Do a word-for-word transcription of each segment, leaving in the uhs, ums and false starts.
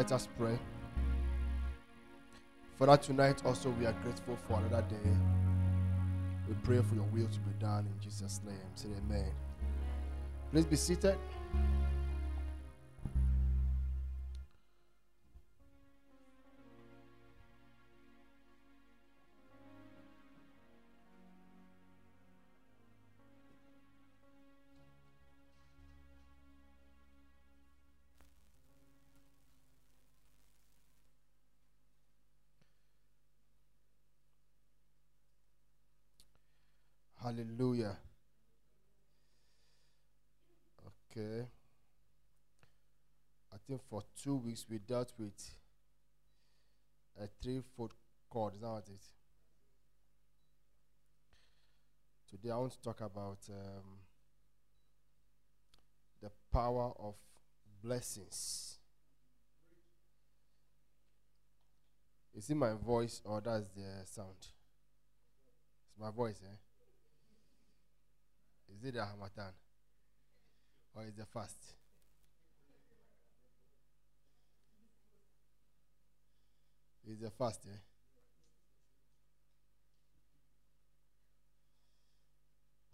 Let us pray. Father, tonight also we are grateful for another day. We pray for your will to be done in Jesus' name. Say amen. Please be seated. Hallelujah. Okay. I think for two weeks we dealt with a three-fold cord. Is that what it is? Today I want to talk about um, the power of blessings. Is it my voice or that's the sound? It's my voice, eh? Is it the Hamatan? Or is it fast? Is it fast, eh?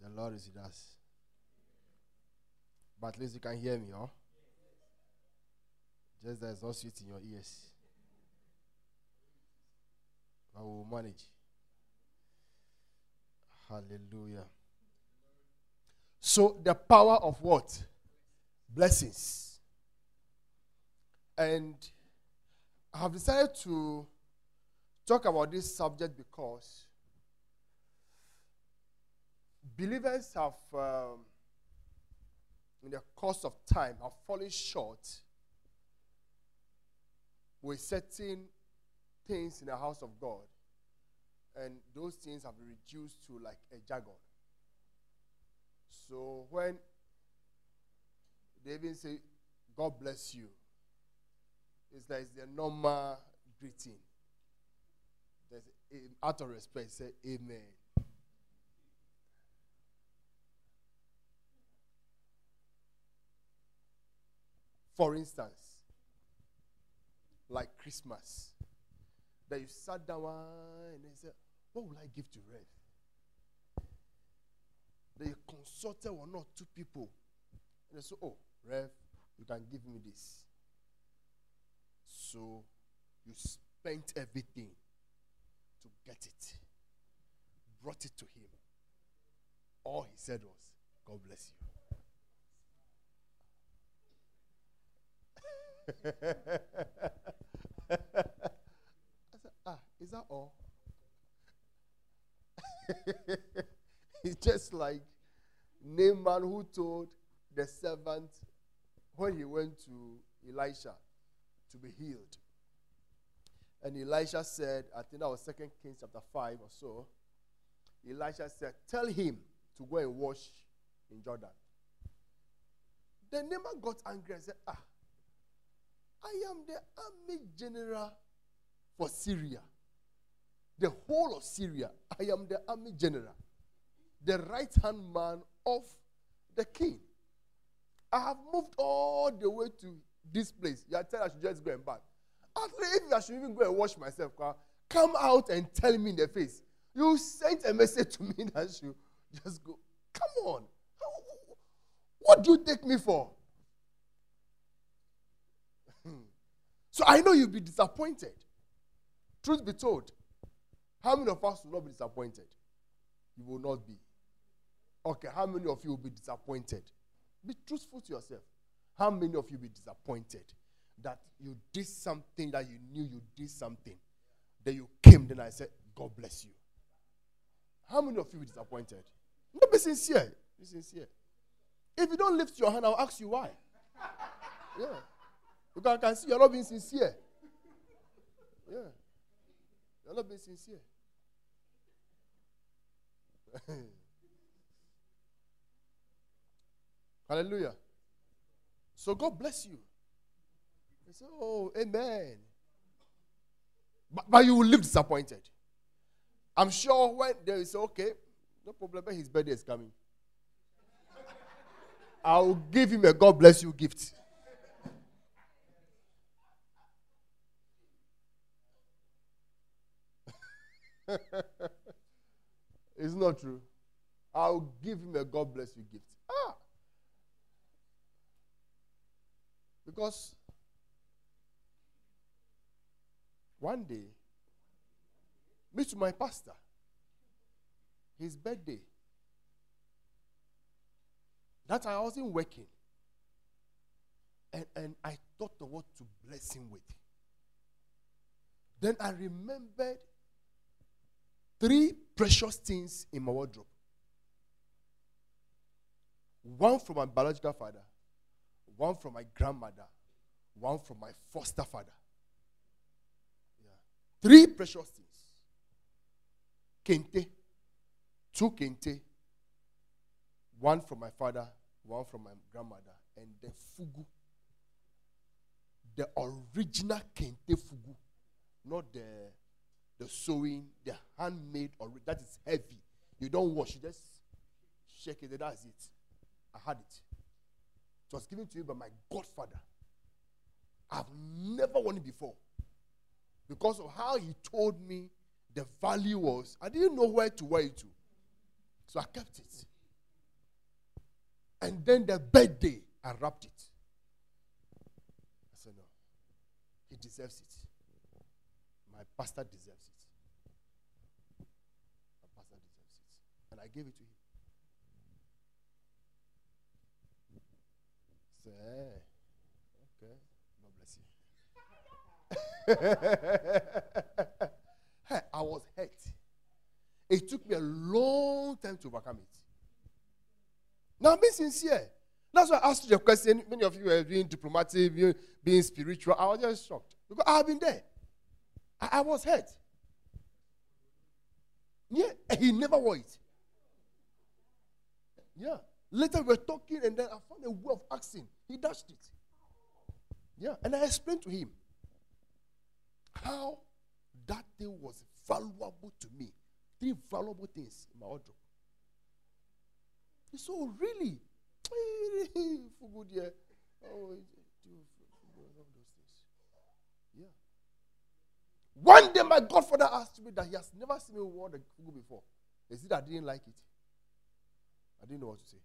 The Lord is with us. But at least you can hear me, huh? Just that it's not sweet in your ears. But we will manage. Hallelujah. So the power of what? Blessings. And I have decided to talk about this subject because believers have, um, in the course of time, have fallen short with certain things in the house of God. And those things have been reduced to like a jargon. So when they even say, God bless you, it's like the normal greeting. There's, out of respect, say amen. For instance, like Christmas, that you sat down and they said, what will I give to Rev? They consulted one or two people. And they said, oh, Rev, you can give me this. So you spent everything to get it. Brought it to him. All he said was, God bless you. I said, ah, is that all? It's just like Naaman who told the servant when he went to Elisha to be healed. And Elisha said, I think that was Second Kings chapter five or so. Elisha said, tell him to go and wash in Jordan. Then Naaman got angry and said, ah, I am the army general for Syria. The whole of Syria, I am the army general. The right-hand man of the king. I have moved all the way to this place. You are telling I should just go and bath. Actually, if I should even go and wash myself, come out and tell me in the face. You sent a message to me that I should just go. Come on. What do you take me for? So I know you'll be disappointed. Truth be told, how many of us will not be disappointed? You will not be. Okay, how many of you will be disappointed? Be truthful to yourself. How many of you will be disappointed that you did something that you knew you did something? Then you came, then I said, God bless you. How many of you will be disappointed? No, be sincere. Be sincere. If you don't lift your hand, I'll ask you why. Yeah. Because I can see you're not being sincere. Yeah. You're not being sincere. Hallelujah. So God bless you. They say, oh, amen. But, but you will live disappointed. I'm sure when they say, okay, no problem, his birthday is coming. I'll give him a God bless you gift. It's not true. I'll give him a God bless you gift. Ah! Because one day, meet my pastor, his birthday, that I wasn't working. And, and I thought of what to bless him with. Then I remembered three precious things in my wardrobe. One from my biological father, one from my grandmother, one from my foster father. Yeah. Three precious things. Kente, two Kente, one from my father, one from my grandmother, and the Fugu. The original Kente Fugu, not the the sewing, the handmade, or that is heavy. You don't wash, you just shake it, that's it. I had it. It was given to me by my godfather. I've never worn it before. Because of how he told me the value was, I didn't know where to wear it to. So I kept it. And then the birthday, I wrapped it. I said, no, he deserves it. My pastor deserves it. My pastor deserves it. And I gave it to him. Okay, God bless you. Hey, I was hurt. It took me a long time to overcome it. Now, be sincere. That's why I asked you the question. Many of you were being diplomatic, being spiritual. I was just shocked because I've been there. I, I was hurt. Yeah, he never wore it. Yeah. Later we were talking, and then I found a way of asking. He dashed it. Yeah, and I explained to him how that thing was valuable to me. Three valuable things in my wardrobe. He said, oh, really? For good, yeah. Oh, yeah. One day my godfather asked me that he has never seen me wear the Google before. He said I didn't like it. I didn't know what to say.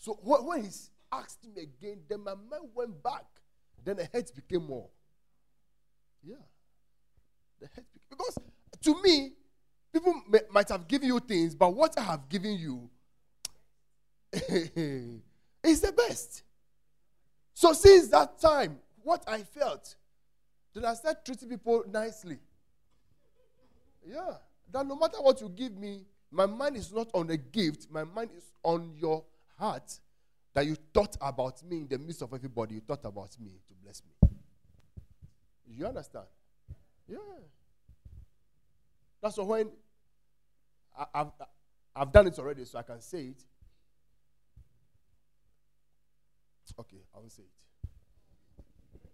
So when he asked me again, then my mind went back. Then the hurt became more. Yeah. The hurt became, because to me, people may, might have given you things, but what I have given you is the best. So since that time, what I felt, then I started treating people nicely. Yeah. That no matter what you give me, my mind is not on the gift. My mind is on your heart, that you thought about me in the midst of everybody. You thought about me to bless me. You understand? Yeah. That's when I, I've, I've done it already, so I can say it. Okay, I won't say it.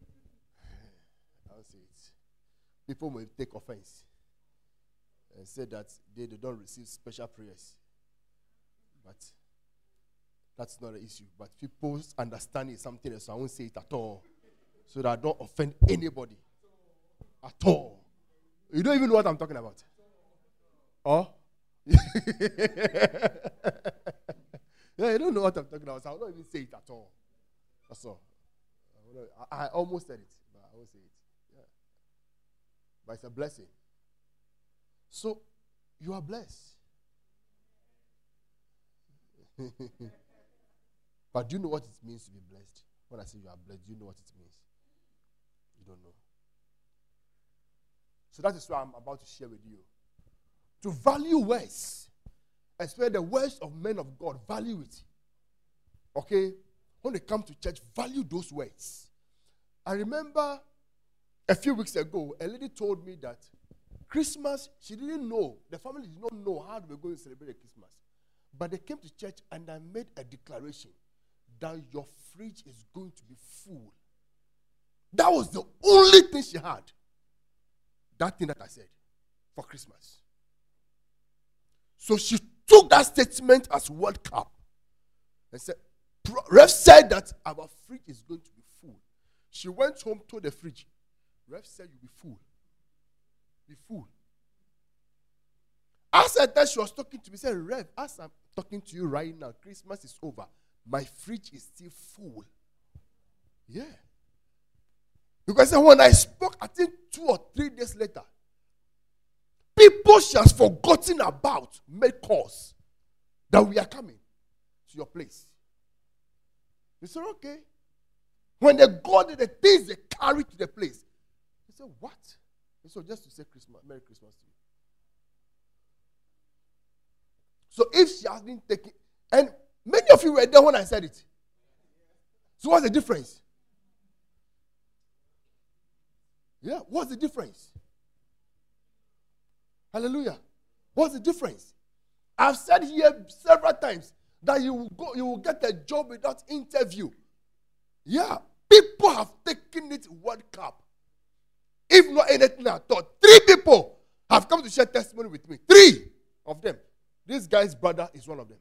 I won't say it. People may take offense and say that they, they don't receive special prayers. But that's not an issue. But people's understanding is something else, so I won't say it at all. So that I don't offend anybody. At all. You don't even know what I'm talking about. Oh? Yeah, you don't know what I'm talking about, so I won't even say it at all. That's all. I, I almost said it, but I won't say it. Yeah. But it's a blessing. So, you are blessed. But do you know what it means to be blessed? When I say you are blessed, do you know what it means? You don't know. So that is what I'm about to share with you. To value words, especially the words of men of God, value it. Okay? When they come to church, value those words. I remember a few weeks ago, a lady told me that Christmas, she didn't know. The family did not know how they were going to celebrate Christmas. But they came to church and I made a declaration that your fridge is going to be full. That was the only thing she had. That thing that I said for Christmas. So she took that statement as World Cup and said, Rev said that our fridge is going to be full. She went home, told the fridge, Rev said you'll be full. Be full. I said that she was talking to me. She said, Rev, as I'm talking to you right now, Christmas is over. My fridge is still full. Yeah. Because when I spoke, I think two or three days later, people she has forgotten about made calls that we are coming to your place. They said, okay. When they go to the things they carry to the place, they said, what? They said, just to say Christmas, Merry Christmas to you. So if she has been taking, and many of you were there when I said it. So what's the difference? Yeah, what's the difference? Hallelujah. What's the difference? I've said here several times that you will go, you will get a job without interview. Yeah, people have taken it World Cup. If not anything at all, three people have come to share testimony with me. Three of them. This guy's brother is one of them.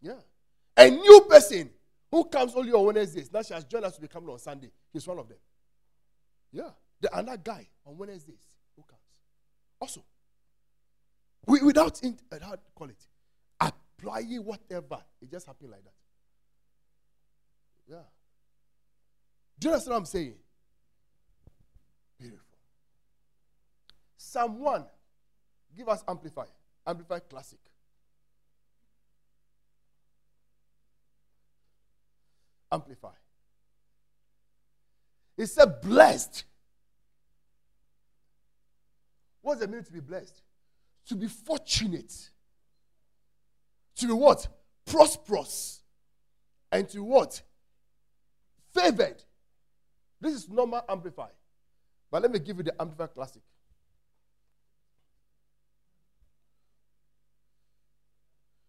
Yeah. A new person who comes only on Wednesdays. Now she has joined us to be coming on Sunday. He's one of them. Yeah. The other guy on Wednesdays who comes. Also, we, without, in, how to call it, applying whatever, it just happened like that. Yeah. Do you understand what I'm saying? Beautiful. Someone, give us Amplify. Amplify Classic. Amplify. It said blessed. What's the meaning to be blessed? To be fortunate. To be what? Prosperous. And to what? Favored. This is normal Amplify. But let me give you the Amplify Classic.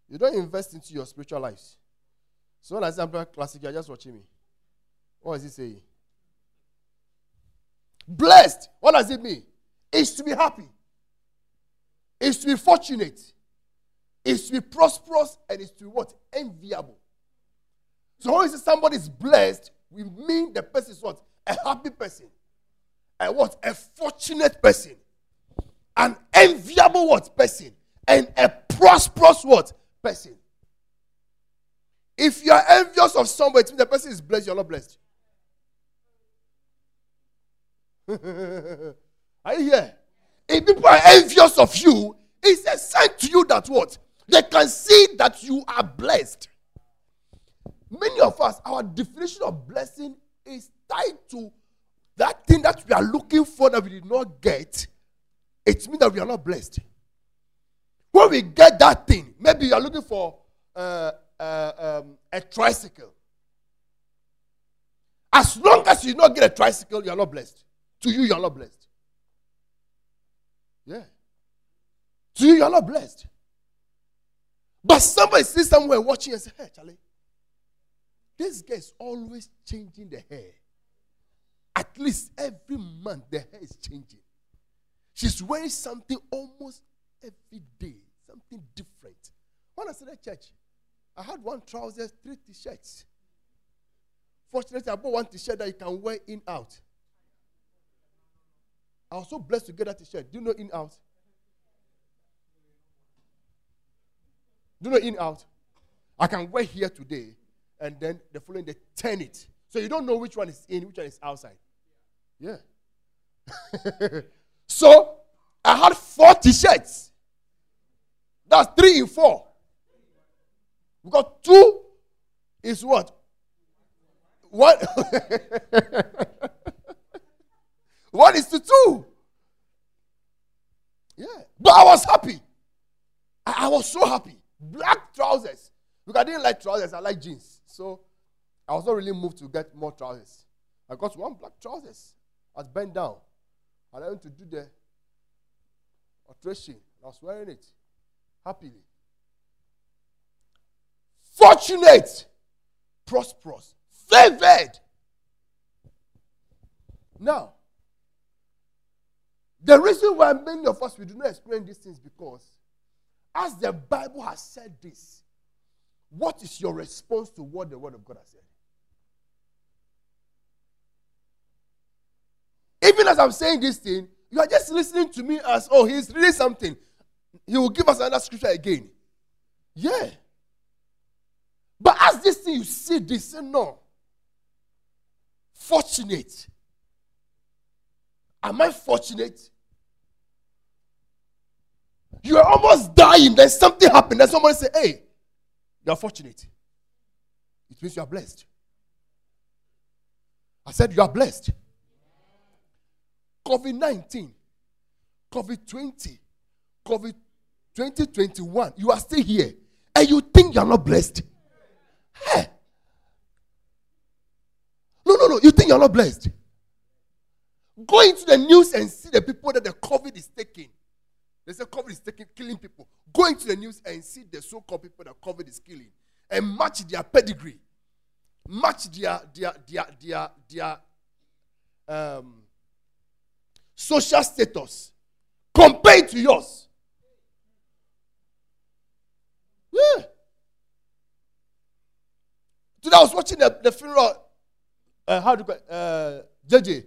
You don't invest into your spiritual lives. So when I say Amplify Classic, you're just watching me. What is he saying? Blessed. What does it mean? It's to be happy. It's to be fortunate. It's to be prosperous, and it's to be what? Enviable. So when you say somebody is blessed, we mean the person is what? A happy person. And what? A fortunate person. An enviable what? Person. And a prosperous what? Person. If you are envious of somebody, the person is blessed, you're not blessed. Are you here? If people are envious of you, it's a sign to you that what? They can see that you are blessed. Many of us, our definition of blessing is tied to that thing that we are looking for that we did not get. It means that we are not blessed. When we get that thing, maybe you are looking for uh, uh, um, a tricycle. As long as you do not get a tricycle, you are not blessed. To you, you are not blessed. Yeah. To you, you are not blessed. But somebody sits somewhere watching and says, hey, Charlie, this guy is always changing the hair. At least every month, the hair is changing. She's wearing something almost every day, something different. When I started church, I had one trousers, three t-shirts. Fortunately, I bought one t-shirt that you can wear in out. I was so blessed to get that t-shirt. Do you know in out? Do you know in out? I can wear here today, and then the following day turn it, so you don't know which one is in, which one is outside. Yeah. So I had four t-shirts. That's three in four. We got two is what? One. One is to two. Yeah. But I was happy. I, I was so happy. Black trousers. Because I didn't like trousers. I like jeans. So I was not really moved to get more trousers. I got one black trousers. I was bent down. I learned to do the alteration. I was wearing it. Happily. Fortunate. Prosperous. Favored. Now, the reason why many of us we do not explain these things because as the Bible has said this, what is your response to what the Word of God has said? Even as I'm saying this thing, you are just listening to me as, oh, he's reading something. He will give us another scripture again. Yeah. But as this thing, you see this, say, no. Fortunate. Am I fortunate? You are almost dying. There's something happened. There's someone say, hey, you are fortunate. It means you are blessed. I said you are blessed. COVID nineteen, COVID twenty, COVID twenty twenty-one, you are still here. And you think you are not blessed. Hey. No, no, no. You think you are not blessed. Go into the news and see the people that the COVID is taking. They say COVID is taking, killing people. Go into the news and see the so-called people that COVID is killing. And match their pedigree. Match their, their, their, their, their, their um, social status. Compare it to yours. Yeah. Today I was watching the, the funeral. Uh, how do you call it? Uh, J J.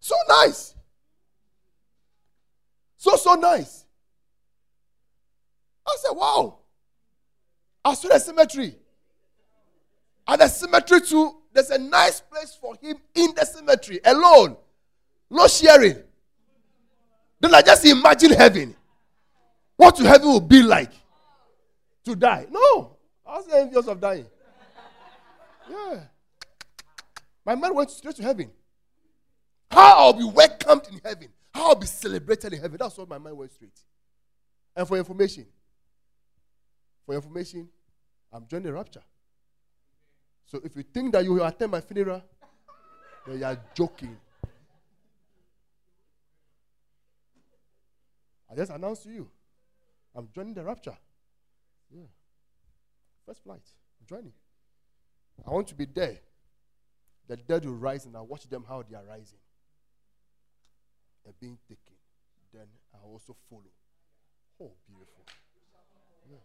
So nice. So, so nice. I said, wow. I saw the cemetery. At the cemetery too, there's a nice place for him in the cemetery, alone. No sharing. Then I just imagine heaven. What heaven will be like to die. No. I was envious of dying. Yeah. My mind went straight to heaven. How I'll be welcomed in heaven. How I'll be celebrated in heaven. That's what my mind went straight. And for information, for information, I'm joining the rapture. So if you think that you will attend my funeral, then you are joking. I just announced to you, I'm joining the rapture. Yeah. First flight, I'm joining. I want to be there. The dead will rise and I watch them how they are rising. They're being taken. Then I also follow. Oh, beautiful. Yeah.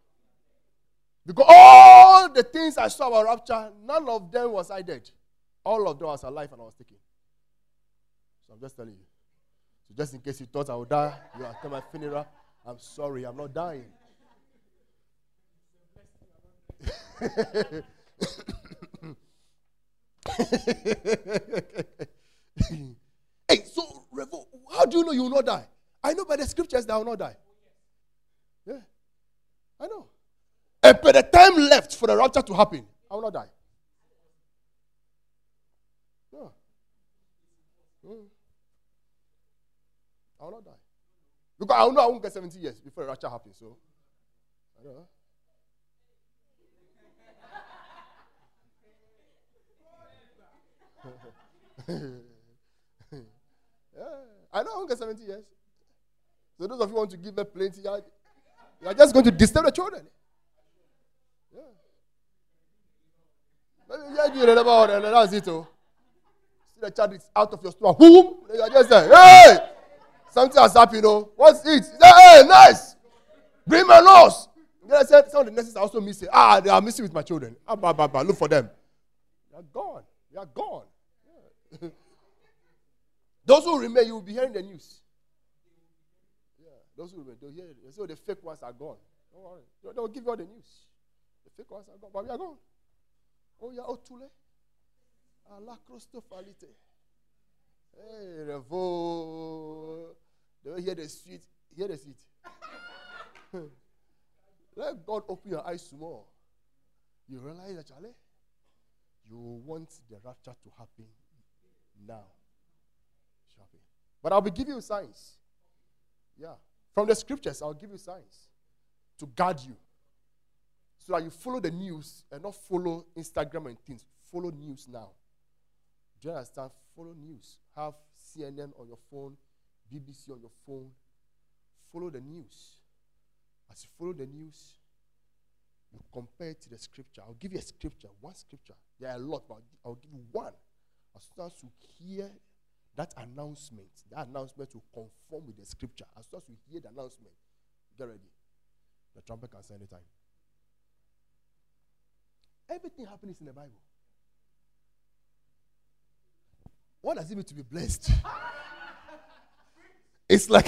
Because all the things I saw about rapture, none of them was I dead. All of them was alive and I was taken. So I'm just telling you. So just in case you thought I would die, you attend my funeral, I'm sorry, I'm not dying. Hey, so Revo, how do you know you will not die? I know by the scriptures that I will not die. Yeah, I know. And by the time left for the rapture to happen, I will not die. No. Mm. I will not die. Because I know I won't get seventy years before the rapture happens. So, I don't know. Yeah, I know I won't get seventy years. So those of you who want to give them plenty, you are just going to disturb the children. Yeah. That's it. See the child is out of your stomach. Whoom! You are just saying, hey! Something has happened, you know. What's it? Hey, nice! Bring my nose! Then I said, some of the nurses are also missing. Ah, they are missing with my children. Ah, bah, bah, bah. Look for them. They are gone. They are gone. Yeah. Those who remain, you will be hearing the news. Yeah, those who remain, they'll hear it. So the fake ones are gone. Don't worry. They'll, they'll give you all the news. The fake ones are gone, but we are gone. Oh, yeah, oh, Tule. Allah Christophalite. Hey, Revo. They'll hear the sweet. Hear the sweet. Let God open your eyes more. You realize that, Charlie? You want the rapture to happen now. But I'll be giving you signs. Yeah. From the scriptures, I'll give you signs to guard you. So that you follow the news and not follow Instagram and things. Follow news now. Do you understand? Follow news. Have C N N on your phone, B B C on your phone. Follow the news. As you follow the news, you compare it to the scripture. I'll give you a scripture, one scripture. There are a lot, but I'll give you one. As soon as you hear that announcement, that announcement will conform with the scripture. As soon as you hear the announcement, get ready. The trumpet can sound anytime. Everything happens in the Bible. What does it mean to be blessed? It's like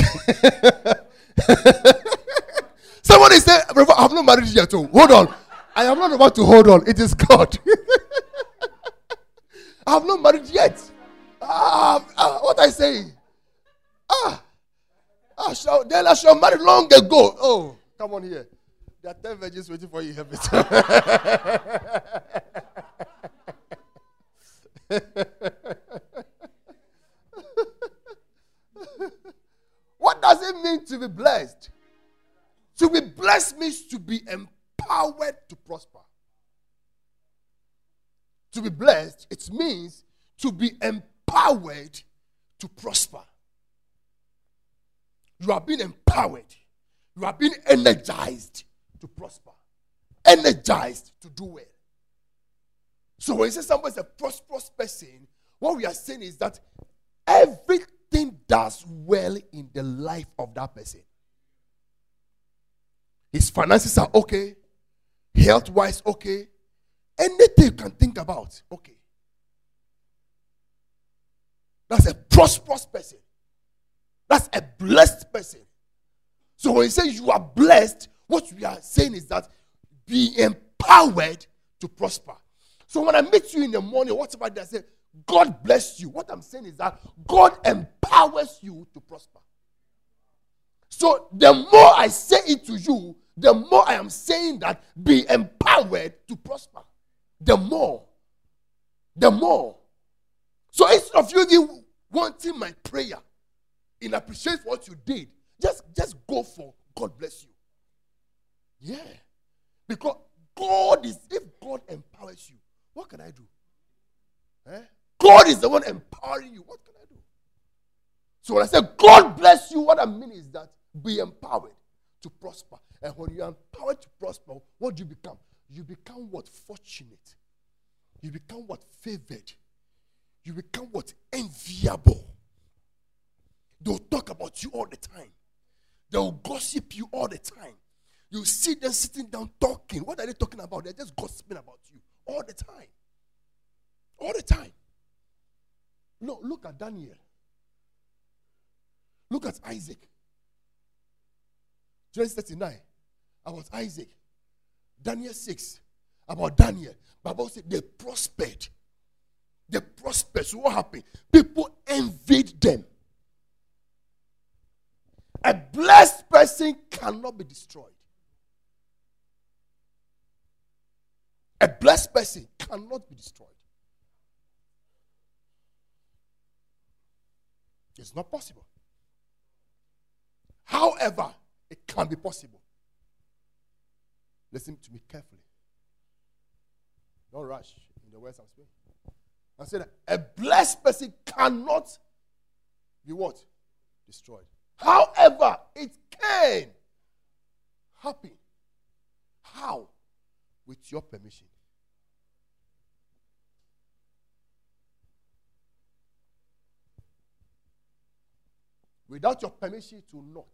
someone is saying, "I'm not married yet." Oh, hold on, I am not about to hold on. It is God. I have not married yet. Ah, ah, what I say? Ah, ah, shall, then I shall marry long ago. Oh, come on here. There are ten virgins waiting for you in heaven. What does it mean to be blessed? To be blessed means to be empowered to prosper. To be blessed, it means to be empowered to prosper. You are being empowered. You are being energized to prosper. Energized to do well. So when you say somebody's a prosperous person, what we are saying is that everything does well in the life of that person. His finances are okay. Health-wise, okay. Anything you can think about, okay. That's a prosperous person. That's a blessed person. So when you say you are blessed, what we are saying is that be empowered to prosper. So when I meet you in the morning, whatever I say, God bless you. What I'm saying is that God empowers you to prosper. So the more I say it to you, the more I am saying that be empowered to prosper. The more. The more. So instead of you wanting my prayer in appreciation for what you did, just, just go for God bless you. Yeah. Because God is, if God empowers you, what can I do? Eh? God is the one empowering you. What can I do? So when I say God bless you, what I mean is that be empowered to prosper. And when you are empowered to prosper, what do you become? You become what? Fortunate. You become what? Favored. You become what? Enviable. They'll talk about you all the time. They'll gossip you all the time. You see them sitting down talking. What are they talking about? They're just gossiping about you all the time. All the time. No, look at Daniel. Look at Isaac. Genesis thirty-nine, about Isaac. Daniel six, about Daniel. Bible said they prospered. They prospered. So what happened? People envied them. A blessed person cannot be destroyed. A blessed person cannot be destroyed. It's not possible. However, it can be possible. Listen to me carefully. Don't rush in the words I'm speaking. I said that a blessed person cannot be what? Destroyed. However, it can happen. How? With your permission. Without your permission, it will not.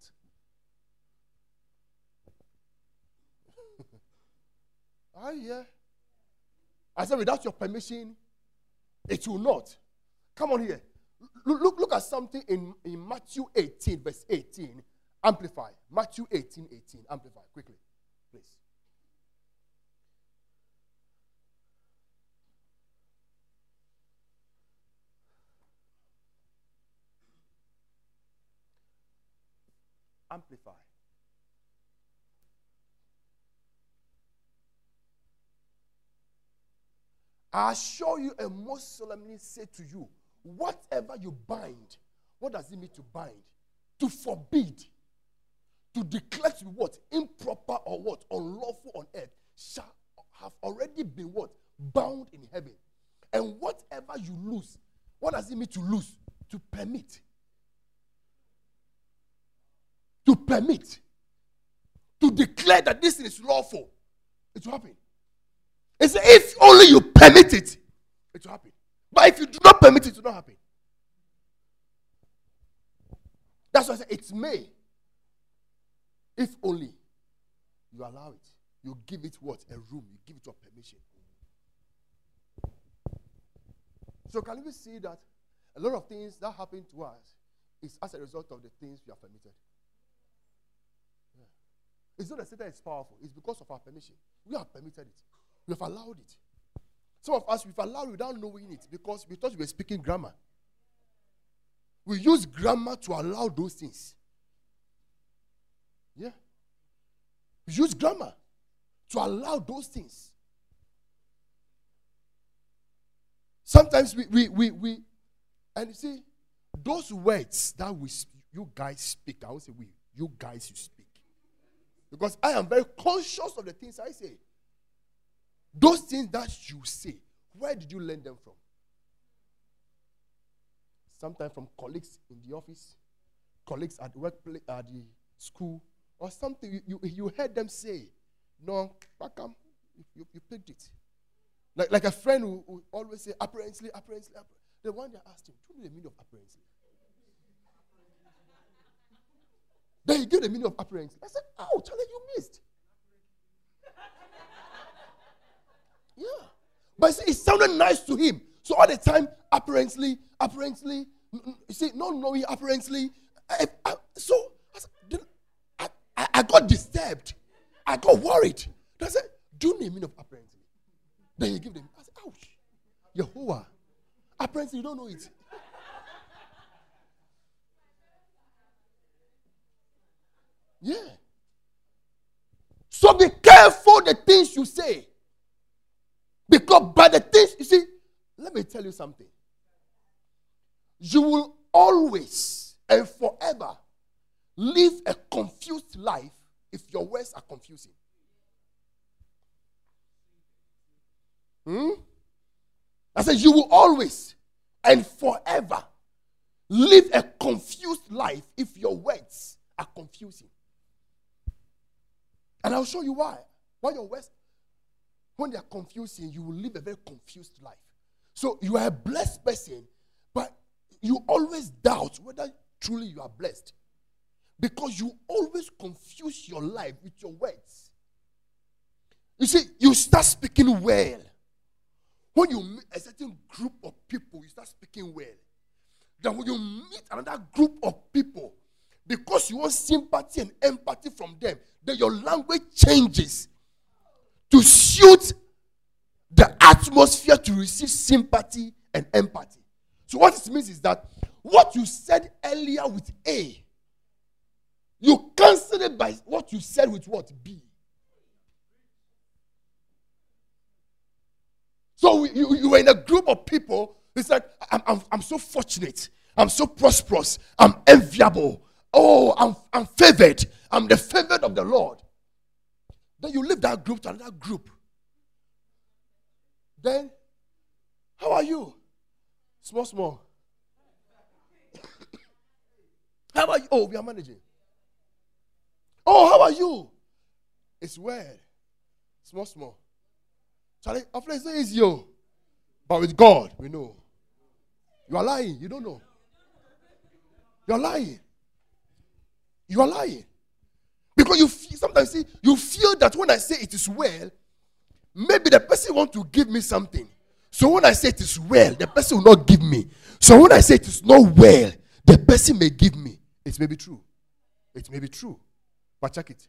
I hear. I said, without your permission, it will not. Come on here. Look, look, look at something in, in Matthew eighteen, verse eighteen. Amplify. Matthew eighteen, eighteen. Amplify. Quickly, please. Amplify. I assure you and most solemnly say to you, whatever you bind, what does it mean to bind? To forbid, to declare to be what? Improper or what? Unlawful on earth shall have already been what? Bound in heaven. And whatever you lose, what does it mean to lose? To permit. To permit. To declare that this is lawful. It will happen. It's if only you permit it, it will happen. But if you do not permit it, it will not happen. That's why I say it's may. If only you allow it. You give it what? A room. You give it your permission. So can we see that a lot of things that happen to us is as a result of the things we have permitted. Yeah. It's not that Satan is powerful. It's because of our permission. We have permitted it. We have allowed it. Some of us, we've allowed without knowing it because we thought we were speaking grammar. We use grammar to allow those things. Yeah. We use grammar to allow those things. Sometimes we, we, we, we and you see, those words that we, you guys speak, I won't say we, you guys you speak. Because I am very conscious of the things I say. Those things that you say, where did you learn them from? Sometimes from colleagues in the office, colleagues at work, at the school, or something you, you, you heard them say. No, come, you, you picked it. Like, like a friend who, who always say, apparently, apparently, apparently. The one that asked him, tell me the meaning of apparently. Then he gave the meaning of apparently. I said, oh, Charlie, you missed. Yeah. But see, it sounded nice to him. So all the time, apparently, apparently, you see, not knowing apparently. I, I, so I, said, I, I, I got disturbed. I got worried. I said, do you know the meaning of apparently? Then he gave them. I said, ouch. Yehovah. Apparently, you don't know it. Yeah. So be careful the things you say. Because by the things, you see, let me tell you something. You will always and forever live a confused life if your words are confusing. Hmm? I said, you will always and forever live a confused life if your words are confusing. And I'll show you why. Why your words, when they are confusing, you will live a very confused life. So you are a blessed person, but you always doubt whether truly you are blessed. Because you always confuse your life with your words. You see, you start speaking well. When you meet a certain group of people, you start speaking well. Then when you meet another group of people, because you want sympathy and empathy from them, then your language changes to suit the atmosphere to receive sympathy and empathy. So what it means is that what you said earlier with A, you cancel it by what you said with what? B. So you, you were in a group of people. It's like, I'm, I'm, I'm so fortunate. I'm so prosperous. I'm enviable. Oh, I'm, I'm favored. I'm the favored of the Lord. Then you leave that group to another group. Then, how are you? Small, small. How are you? Oh, we are managing. Oh, how are you? It's weird. Small, small. Charlie, after it's not easy, yo. But with God, we know. You are lying. You don't know. You are lying. You are lying. Because you feel, sometimes see, you feel that when I say it is well, maybe the person wants to give me something. So when I say it is well, the person will not give me. So when I say it is not well, the person may give me. It may be true. It may be true. But check it.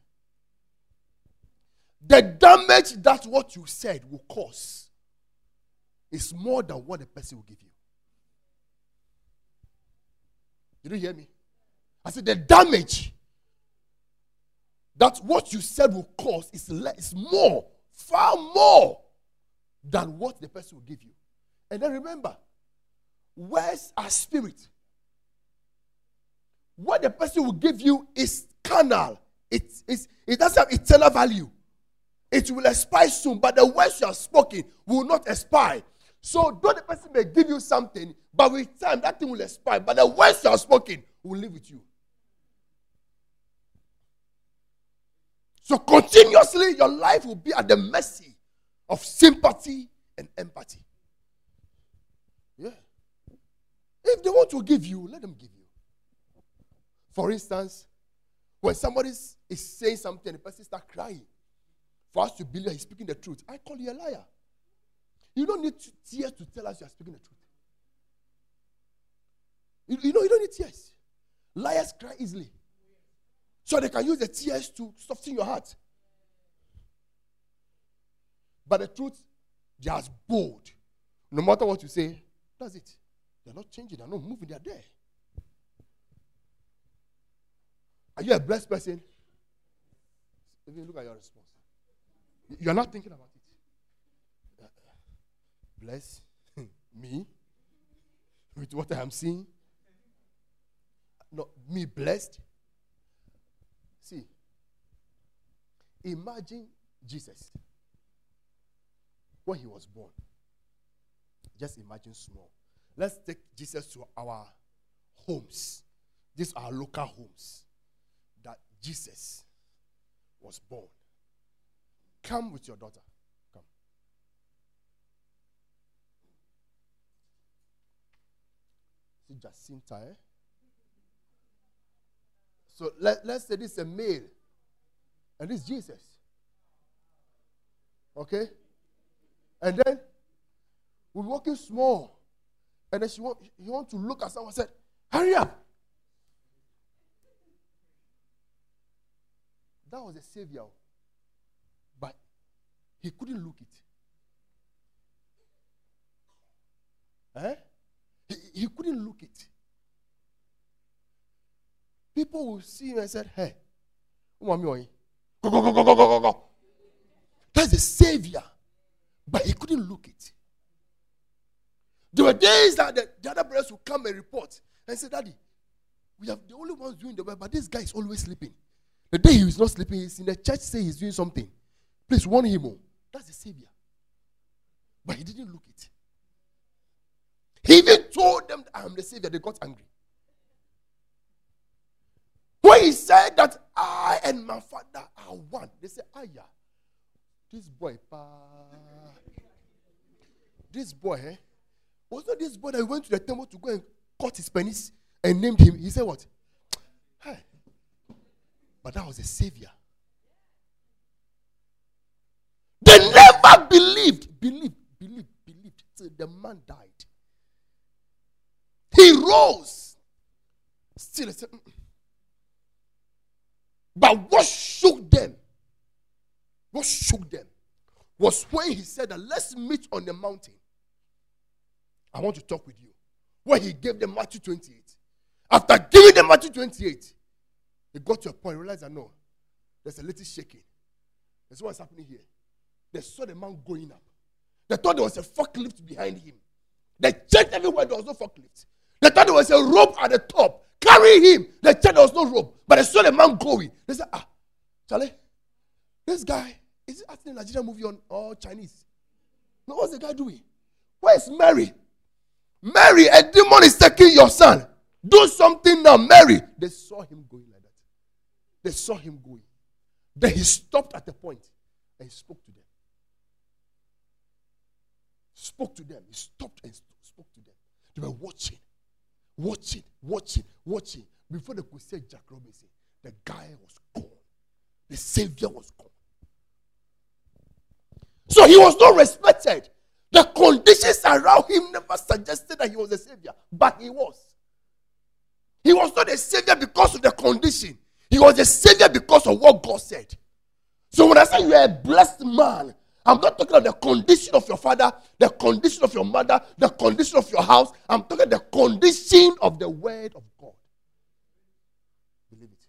The damage that what you said will cause is more than what the person will give you. Did you hear me? I said the damage that what you said will cause is less, is more, far more than what the person will give you. And then remember, words are spirit. What the person will give you is carnal. It, it, it doesn't have eternal value. It will expire soon, but the words you have spoken will not expire. So, though the person may give you something, but with time, that thing will expire. But the words you have spoken will live with you. So, continuously, your life will be at the mercy of sympathy and empathy. Yeah. If they want to give you, let them give you. For instance, when somebody is saying something, the person starts crying. For us to believe he's speaking the truth, I call you a liar. You don't need tears to tell us you are speaking the truth. You, you know, you don't need tears. Liars cry easily. So they can use the tears to soften your heart. But the truth, they are as bold. No matter what you say, that's it. They're not changing. They're not moving. They're there. Are you a blessed person? Even look at your response. You're not thinking about it. Bless me with what I am seeing. Not me blessed. See, imagine Jesus when he was born. Just imagine small. Let's take Jesus to our homes. These are local homes that Jesus was born. Come with your daughter. Come. See Jacinta, eh? So let, let's say this is a male. And this is Jesus. Okay? And then we're walking small. And then she want, you want to look at someone and said, hurry up. That was a savior. But he couldn't look it. Eh? He, he couldn't look it. People will see you and say, hey, go, go, go, go, go, go, go, go. That's the savior. But he couldn't look it. There were days that the, the other brothers would come and report and say, Daddy, we have the only ones doing the work, but this guy is always sleeping. The day he is not sleeping, he's in the church, say he's doing something. Please warn him. Oh. That's the savior. But he didn't look it. He even told them, I am the savior. They got angry. When he said that I and my father are one, they said, ah, yeah, this boy, pa, this boy, eh? Was not this boy that went to the temple to go and cut his penis and named him? He said, what? Hey. But that was a savior. They never believed, believed, believed, believed till the man died. He rose. Still, said, mm-mm. But what shook them, what shook them, was when he said that let's meet on the mountain. I want to talk with you. When he gave them Matthew twenty-eight. After giving them Matthew twenty-eight, they got to a point, realized that no, there's a little shaking. That's what's happening here. They saw the man going up. They thought there was a forklift behind him. They checked everywhere, there was no forklift. They thought there was a rope at the top. Carry him. They said there was no rope, but they saw the man going. They said, ah, Charlie, this guy, is he acting in a Nigerian movie on all Chinese? No, what's the guy doing? Where's Mary? Mary, a demon is taking your son. Do something now, Mary. They saw him going like that. They saw him going. Then he stopped at the point and he spoke to them. Spoke to them. He stopped and spoke to them. They were watching. Watching, watching, watching. Before they could say Jack Robinson, the guy was gone. The savior was gone. So he was not respected. The conditions around him never suggested that he was a savior, but he was. He was not a savior because of the condition. He was a savior because of what God said. So when I say you are a blessed man, I'm not talking about the condition of your father, the condition of your mother, the condition of your house. I'm talking the condition of the word of God. Believe it.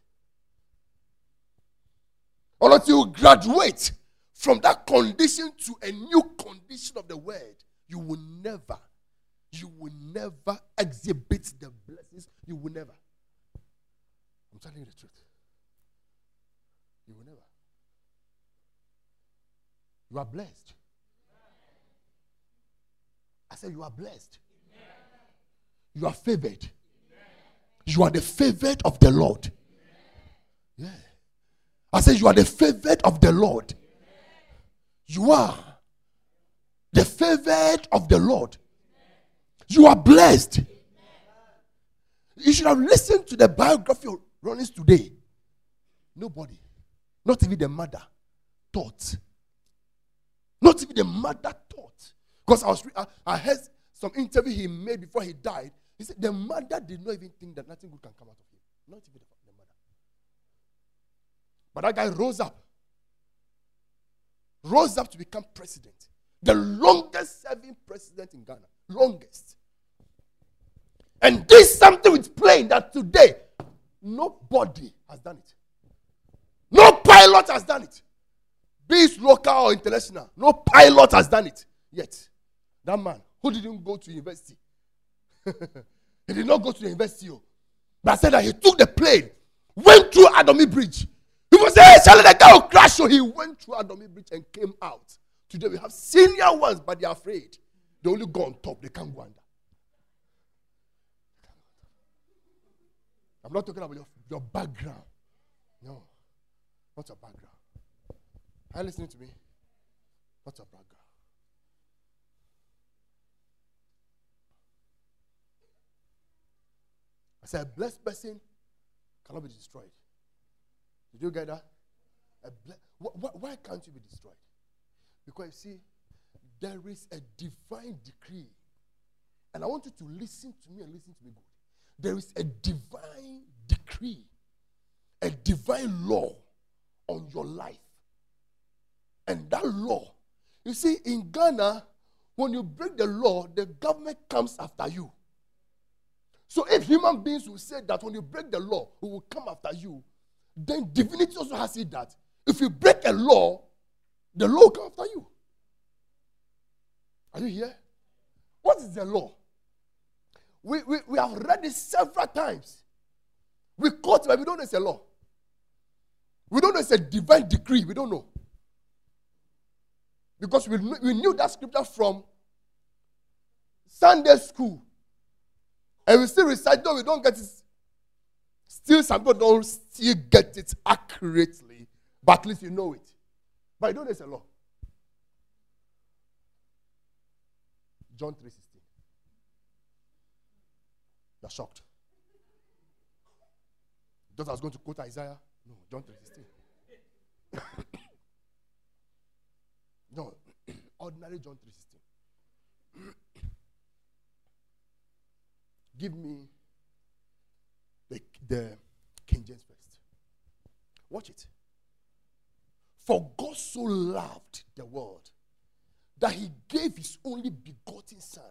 Unless you graduate from that condition to a new condition of the word, you will never, you will never exhibit the blessings. You will never. I'm telling you the truth. You will never. You are blessed. I said you are blessed. Amen. You are favored. Amen. You are the favored of the Lord. Amen. Yeah. I said you are the favored of the Lord. Amen. You are the favored of the Lord. Amen. You are blessed. Amen. You should have listened to the biography of Rollins today. Nobody, not even the mother, thought. Not even the mother thought. Because I was I, I heard some interview he made before he died. He said the mother did not even think that nothing good can come out of him. Not even the mother. But that guy rose up. Rose up to become president. The longest serving president in Ghana. Longest. And did something with plane that today nobody has done it. No pilot has done it. Be it local or international. No pilot has done it yet. That man who didn't go to university. He did not go to the university. But I said that he took the plane, went through Adomi Bridge. He was saying, hey, shall the guy will crash? So he went through Adomi Bridge and came out. Today we have senior ones, but they are afraid. They only go on top. They can't go under. I'm not talking about your, your background. No. What's your background? Are you listening to me? What's your background? I said, a blessed person cannot be destroyed. Did you get that? A ble- why, why can't you be destroyed? Because, you see, there is a divine decree. And I want you to listen to me and listen to me good. There is a divine decree, a divine law on your life. And that law, you see, in Ghana, when you break the law, the government comes after you. So if human beings will say that when you break the law, we will come after you, then divinity also has it that if you break a law, the law will come after you. Are you here? What is the law? We, we, we have read it several times. We quote it, but we don't know it's a law. We don't know it's a divine decree. We don't know. Because we, we knew that scripture from Sunday school. And we still recite, though we don't get it. Still, some people don't still get it accurately. But at least you know it. But you don't know it's a law. John three sixteen. You're shocked. Thought I was going to quote Isaiah. No, John three sixteen. No, ordinary John three sixteen. Give me the, the King James first. Watch it. For God so loved the world that he gave his only begotten son,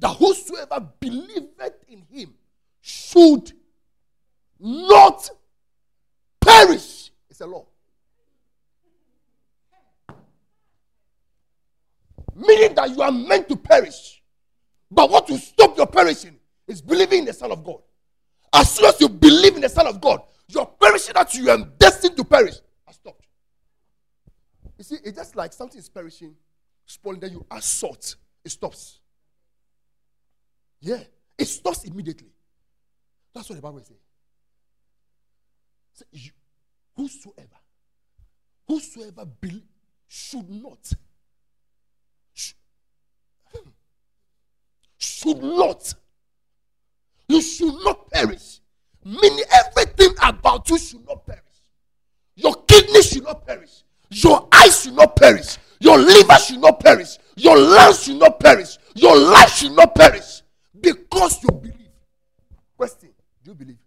that whosoever believeth in him should not perish. It's a law. Meaning that you are meant to perish. But what will stop your perishing is believing in the Son of God. As soon as you believe in the Son of God, your perishing that you are destined to perish has stopped. You see, it's just like something is perishing, spoiling, then you add salt, it stops. Yeah, it stops immediately. That's what the Bible is saying. So you, whosoever, whosoever believe, should not. Should not. You should not perish. Meaning everything about you should not perish. Your kidneys should not perish. Your eyes should not perish. Your liver should not perish. Your lungs should not perish. Your life should not perish. Because you believe. Question, do you believe?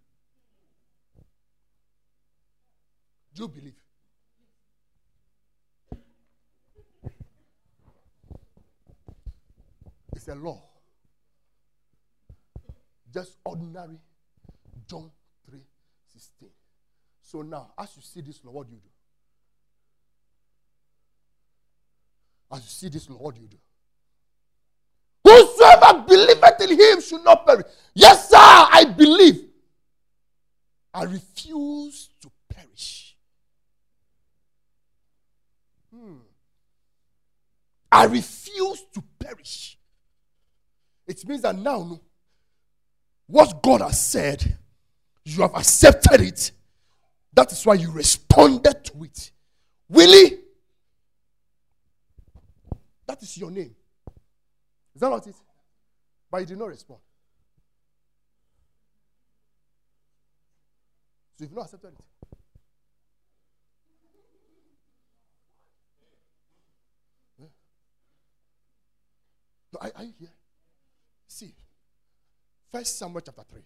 Do you believe? It's a law. Just ordinary John three sixteen. So now, as you see this law, what do you do? As you see this law, what do you do? Whosoever believeth in him should not perish. Yes, sir, I believe. I refuse to perish. Hmm. I refuse to perish. It means that now, no. What God has said, you have accepted it. That is why you responded to it. Willie, that is your name. Is that not it? But you did not respond. So you've not accepted it. Yeah. No, are, are you here? See. First Samuel chapter three.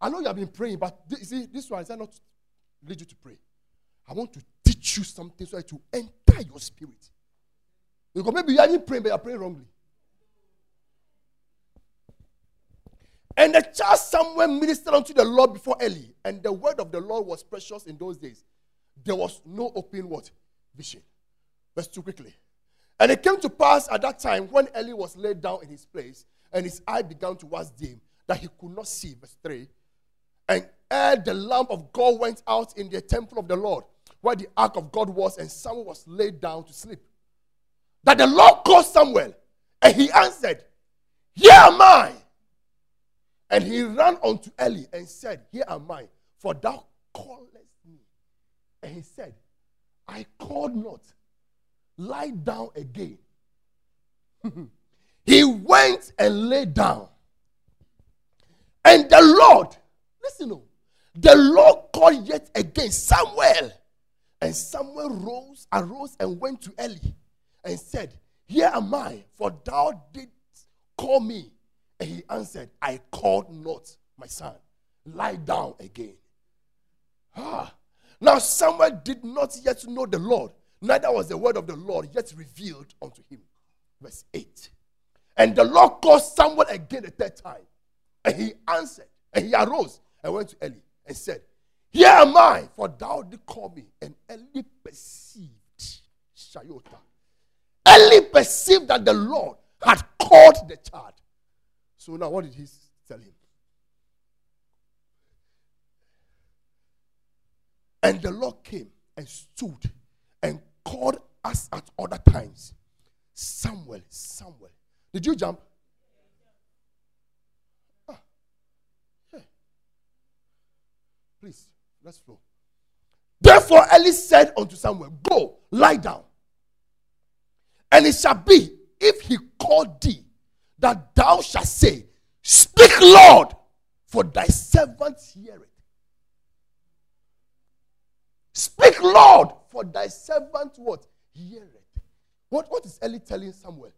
I know you have been praying, but you see, this one is not to lead you to pray. I want to teach you something so that you enter your spirit. Because maybe you haven't prayed, but you are praying wrongly. And the child somewhere ministered unto the Lord before Eli, and the word of the Lord was precious in those days. There was no open what? Vision. Verse two quickly. And it came to pass at that time when Eli was laid down in his place, and his eye began to wax dim, that he could not see. Verse three. And ere the lamp of God went out in the temple of the Lord, where the ark of God was, and Samuel was laid down to sleep. That the Lord called Samuel, and he answered, Here am I. And he ran unto Eli and said, Here am I, for thou callest me. And he said, I called not. Lie down again. He went and lay down. And the Lord, listen, oh, the Lord called yet again Samuel. And Samuel rose, arose and went to Eli and said, Here am I, for thou didst call me. And he answered, I called not, my son. Lie down again. Ah. Now Samuel did not yet know the Lord, neither was the word of the Lord yet revealed unto him. Verse eight. And the Lord called Samuel again the third time. And he answered, and he arose and went to Eli and said, Here am I, for thou didst call me. And Eli perceived, Shayota. Eli perceived that the Lord had called the child. So now what did he tell him? And the Lord came and stood and called us at other times. Samuel, Samuel. Did you jump? Ah. Yeah. Please, let's flow. Therefore Eli said unto Samuel, Go, lie down. And it shall be, if he called thee, that thou shalt say, Speak, Lord, for thy servant heareth. Speak, Lord, for thy servant what? Heareth. What, what is Eli telling Samuel?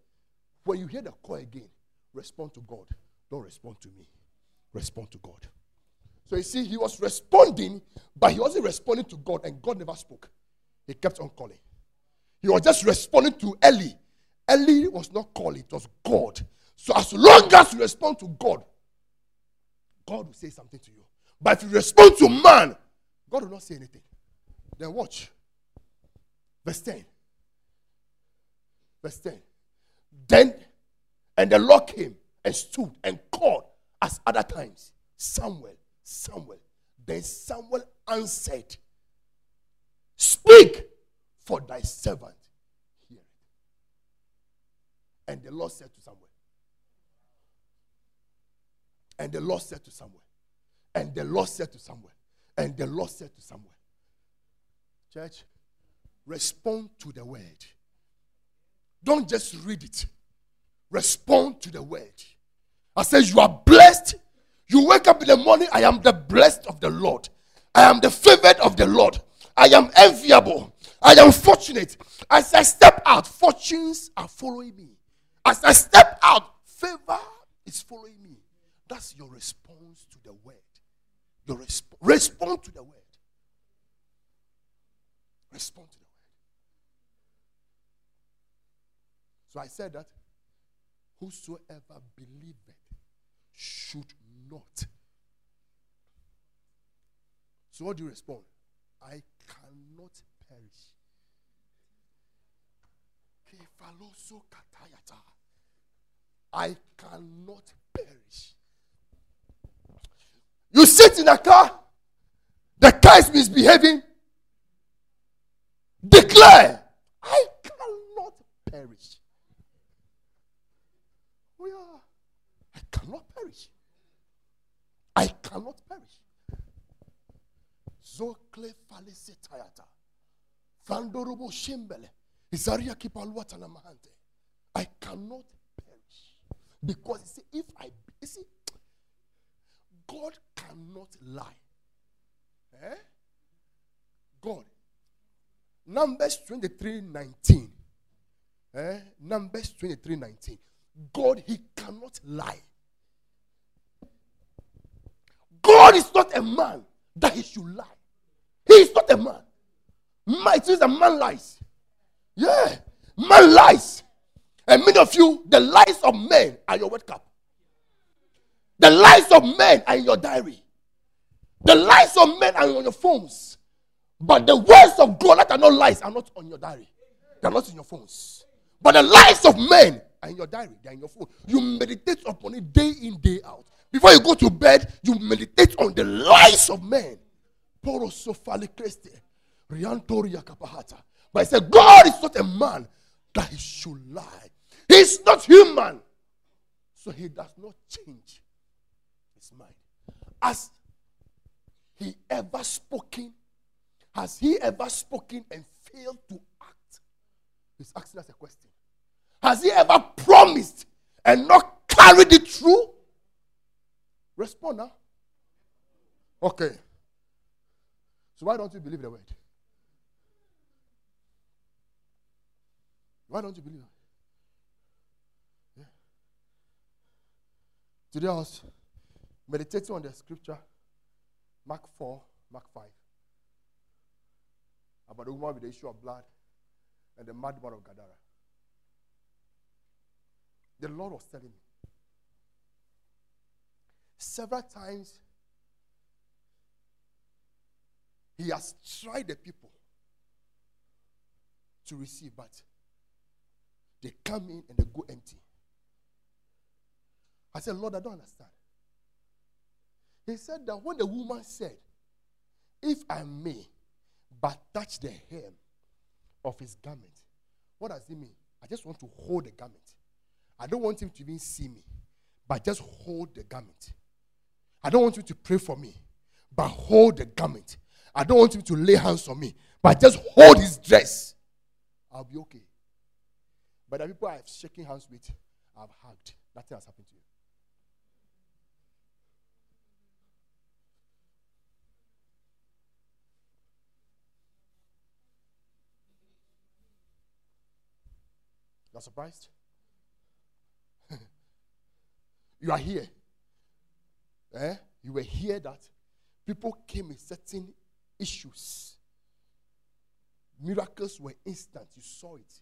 When you hear the call again, respond to God. Don't respond to me. Respond to God. So you see, he was responding, but he wasn't responding to God, and God never spoke. He kept on calling. He was just responding to Eli. Eli was not called, it was God. So as long as you respond to God, God will say something to you. But if you respond to man, God will not say anything. Then watch. Verse ten. Verse ten. Then, and the Lord came and stood and called as other times. Samuel, Samuel. Then Samuel answered, Speak, for thy servant. And the Lord said to Samuel. And the Lord said to Samuel. And the Lord said to Samuel. And the Lord said to Samuel. Church, respond to the word. Don't just read it. Respond to the word. I said, you are blessed. You wake up in the morning, I am the blessed of the Lord. I am the favored of the Lord. I am enviable. I am fortunate. As I step out, fortunes are following me. As I step out, favor is following me. That's your response to the word. Your resp- respond to the word. Respond to the word. So I said that whosoever believeth should not. So what do you respond? I cannot perish. I cannot perish. You sit in a car, the car is misbehaving. Declare, I cannot perish. We are, I cannot perish. I cannot perish. Zokle falese tayata. Vandorobo shimbele. Isaria kipalwatana mahante. I cannot perish. Because you see, if I you see, God cannot lie. Eh? God. Numbers twenty-three nineteen. Eh? Numbers twenty-three nineteen. God, he cannot lie. God is not a man that he should lie. He is not a man. Man, it means that man lies. Yeah. Man lies. And many of you, the lies of men are your World Cup. The lies of men are in your diary. The lies of men are on your phones. But the words of God that are not lies are not on your diary. They are not in your phones. But the lies of men are in your diary. They are in your phone. You meditate upon it day in, day out. Before you go to bed, you meditate on the lies of men. But I said, God is not a man that he should lie. He's not human. So he does not change his mind. As he ever spoken, has he ever spoken and failed to act? He's asking us a question. Has he ever promised and not carried it through? Respond now. Huh? Okay. So why don't you believe the word? Why don't you believe it? Yeah. Today I was meditating on the scripture, Mark four, Mark five, about the woman with the issue of blood and the madman of Gadara. The Lord was telling me several times he has tried the people to receive, but they come in and they go empty. I said, Lord, I don't understand. He said that when the woman said, if I may but touch the hem of his garment, what does it mean? I just want to hold the garment. I don't want him to even see me, but just hold the garment. I don't want you to pray for me, but hold the garment. I don't want you to lay hands on me, but just hold his dress. I'll be okay. But the people I have shaken hands with, I've hugged. Nothing has happened to you. You're surprised? You are here. Eh? You were here that people came with certain issues. Miracles were instant. You saw it.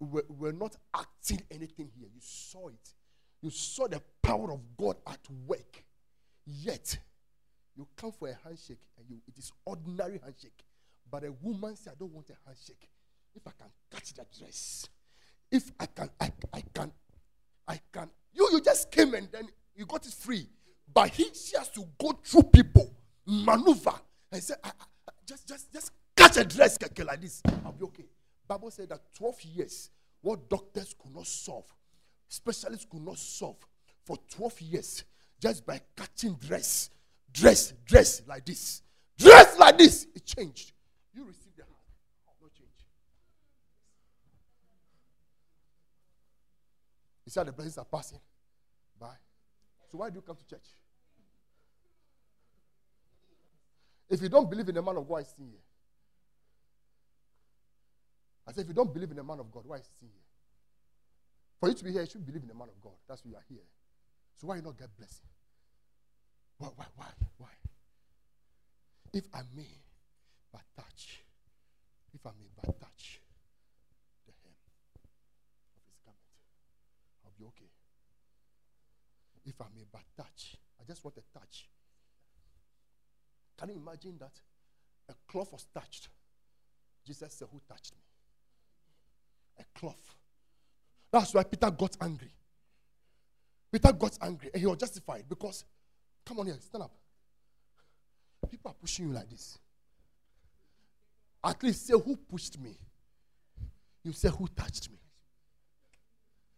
We're, we're not acting anything here. You saw it. You saw the power of God at work. Yet, you come for a handshake and you, it is ordinary handshake. But a woman said, I don't want a handshake. If I can touch that dress, if I can, I, I can, I can. You, you just came and then you got it free. But he, she has to go through people, maneuver, and say, I, I, just, just, just catch a dress like this. I'll be okay. Bible said that twelve years, what doctors could not solve, specialists could not solve, for twelve years, just by catching dress, dress, dress like this, dress like this, it changed. You received the hand, no change. You see how the blessings are passing by. So why do you come to church? If you don't believe in the man of God, I see you. I said, if you don't believe in the man of God, why is he here? For you to be here, you should believe in the man of God. That's why you are here. So why you not get blessing? Why, why, why, why? If I may but touch, if I may but touch the hem of his garment, I'll be okay. If I may but touch, I just want a touch. Can you imagine that a cloth was touched? Jesus said, who touched me? A cloth. That's why Peter got angry. Peter got angry and he was justified because, come on here, stand up. People are pushing you like this. At least say, who pushed me? You say, who touched me?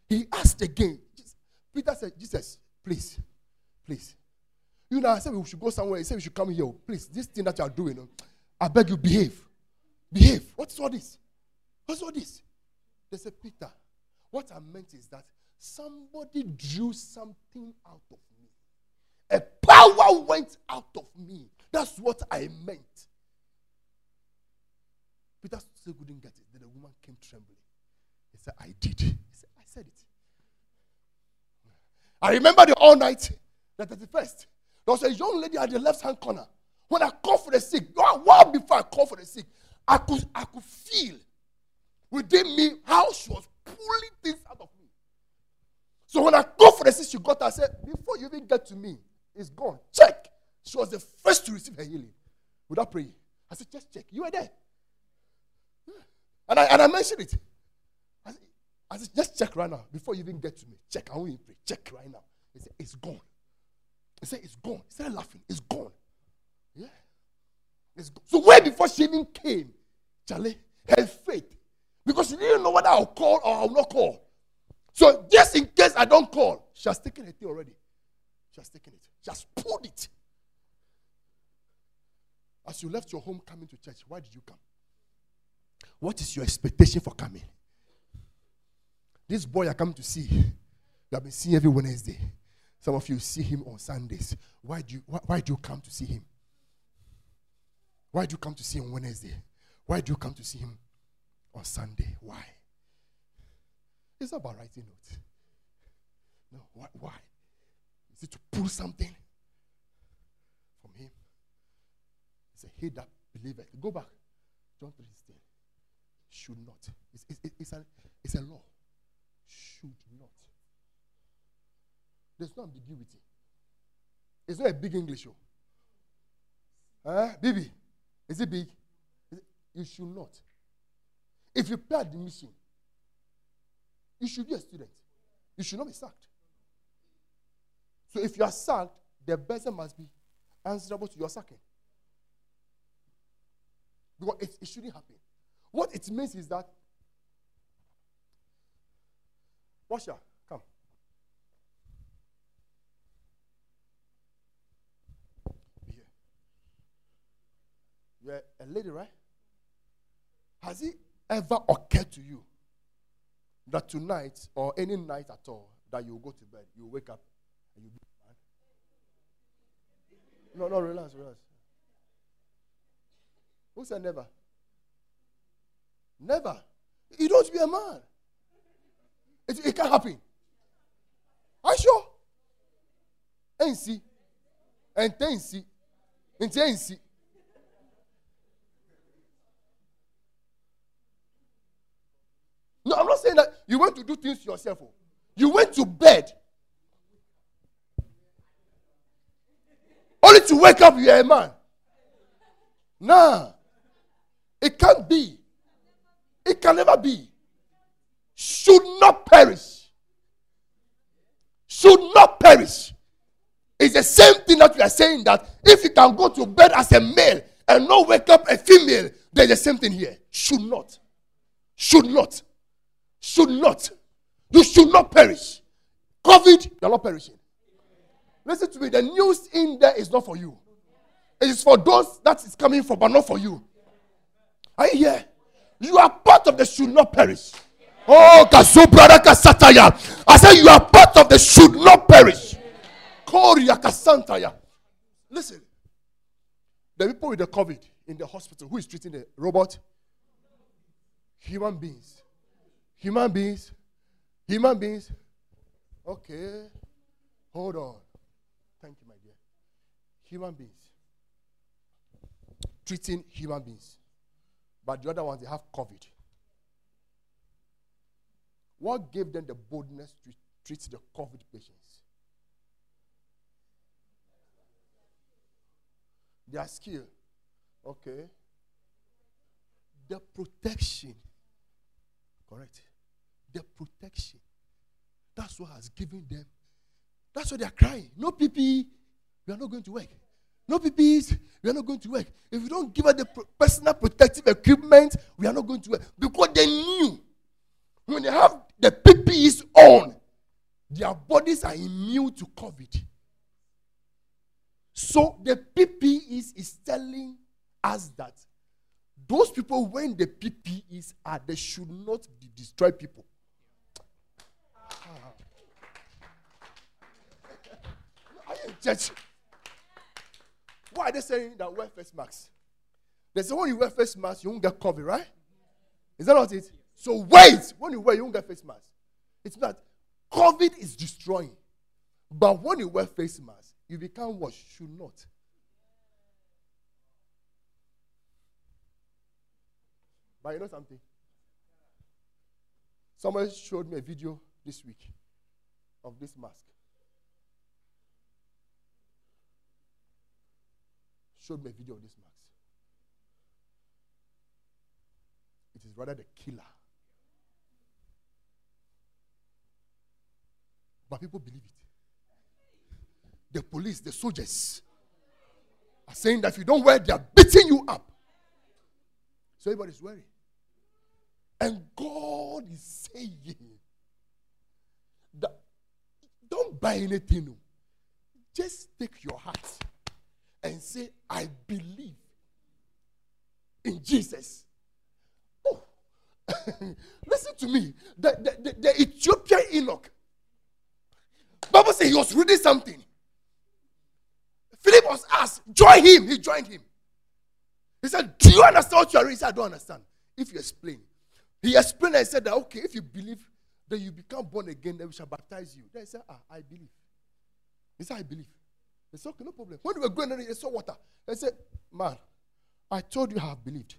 He asked again. Peter said, Jesus, please, please. You know, I said we should go somewhere. He said we should come here. Please, this thing that you are doing, I beg you, behave. Behave. What's all this? What's all this? They said, Peter, what I meant is that somebody drew something out of me. A power went out of me. That's what I meant. Peter still couldn't get it. Then the woman came trembling. He said, I did. He said, I said it. I remember the all night, the thirty-first. There was a young lady at the left-hand corner. When I called for the sick, well before I called for the sick, I could, I could feel within me how she was pulling things out of me. So when I called for the sick, she got her. I said, before you even get to me, it's gone. Check. She was the first to receive her healing without praying. I said, just check. You were there. And I, and I mentioned it. I said, I said, just check right now. Before you even get to me, check. I won't even pray. Check right now. He said, it's gone. He said, it's gone. He started laughing. It's gone. Yeah. It's gone. So way before she even came, Charlie, her faith, because she didn't know whether I'll call or I'll not call. So just in case I don't call, she has taken it already. She has taken it. She has pulled it. As you left your home coming to church, why did you come? What is your expectation for coming? This boy I come to see, you have been seeing every Wednesday. Some of you see him on Sundays. Why do you, why, why do you come to see him? Why do you come to see him on Wednesday? Why do you come to see him on Sunday? Why? It's not about writing notes. No, why, why? Is it to pull something from him? It's a he that believeth. Go back. John three sixteen. Should not. It's, it's, it's, a, it's a law. Should not. There's no ambiguity. It's not a big English show. Huh? Baby, is it big? Is it, you should not. If you play the mission, you should be a student. You should not be sacked. So if you are sacked, the person must be answerable to your sacking. Because it, it shouldn't happen. What it means is that, Washa, come. Be here. You're a lady, right? Has it ever occurred to you that tonight or any night at all that you go to bed, you wake up and you be mad? No, no, relax, relax. Who said never? Never. You don't be a man. It, it can't happen. Are you sure? And see. And then see. And then see. No, I'm not saying that you went to do things to yourself. You went to bed. Only to wake up, you're a man. Nah. It can't be. It can never be. Should not perish. Should not perish. It's the same thing that we are saying that if you can go to bed as a male and not wake up a female, there's the same thing here. Should not. Should not. Should not. You should not perish. COVID, you're not perishing. Listen to me. The news in there is not for you. It is for those that is coming for, but not for you. Are you here? You are part of the should not perish. Oh, Kazo brother Kasataya. I said you are part of the should not perish. Korea Kasantaya. Listen. The people with the COVID in the hospital, who is treating the robot? Human beings. Human beings. Human beings. Okay. Hold on. Thank you, my dear. Human beings. Treating human beings. But the other ones, they have COVID. What gave them the boldness to treat the COVID patients? Their skill. Okay. The protection. Correct. The protection. That's what has given them. That's what they are crying. No P P E, we are not going to work. No P P Es, we are not going to work. If you don't give us the pro- personal protective equipment, we are not going to work. Because they knew when they have the P P Es on, their bodies are immune to COVID. So the P P Es is telling us that those people wearing the P P Es are, they should not be destroy people. Are you in church? Why are they saying that wear face masks? They say when you wear face masks, you won't get COVID, right? Is that not it? So wait, when you wear, you won't get face masks. It's not. COVID is destroying. But when you wear face masks, you become what should not. But you know something? Someone showed me a video this week of this mask. Showed me a video of this mask. It is rather the killer. But people believe it. The police, the soldiers are saying that if you don't wear it, they are beating you up. So everybody's wearing. And God is saying that don't buy anything. Just take your heart and say, I believe in Jesus. Oh, listen to me. The, the, the, the Ethiopian Enoch, Bible says he was reading something. Philip was asked, join him. He joined him. He said, do you understand what you are reading? He said, I don't understand. If you explain. He explained and said that, okay, if you believe, then you become born again, then we shall baptize you. Then he said, ah, I believe. He said, I believe. He said, okay, no problem. When we were going, they saw water. They said, man, I told you I have believed.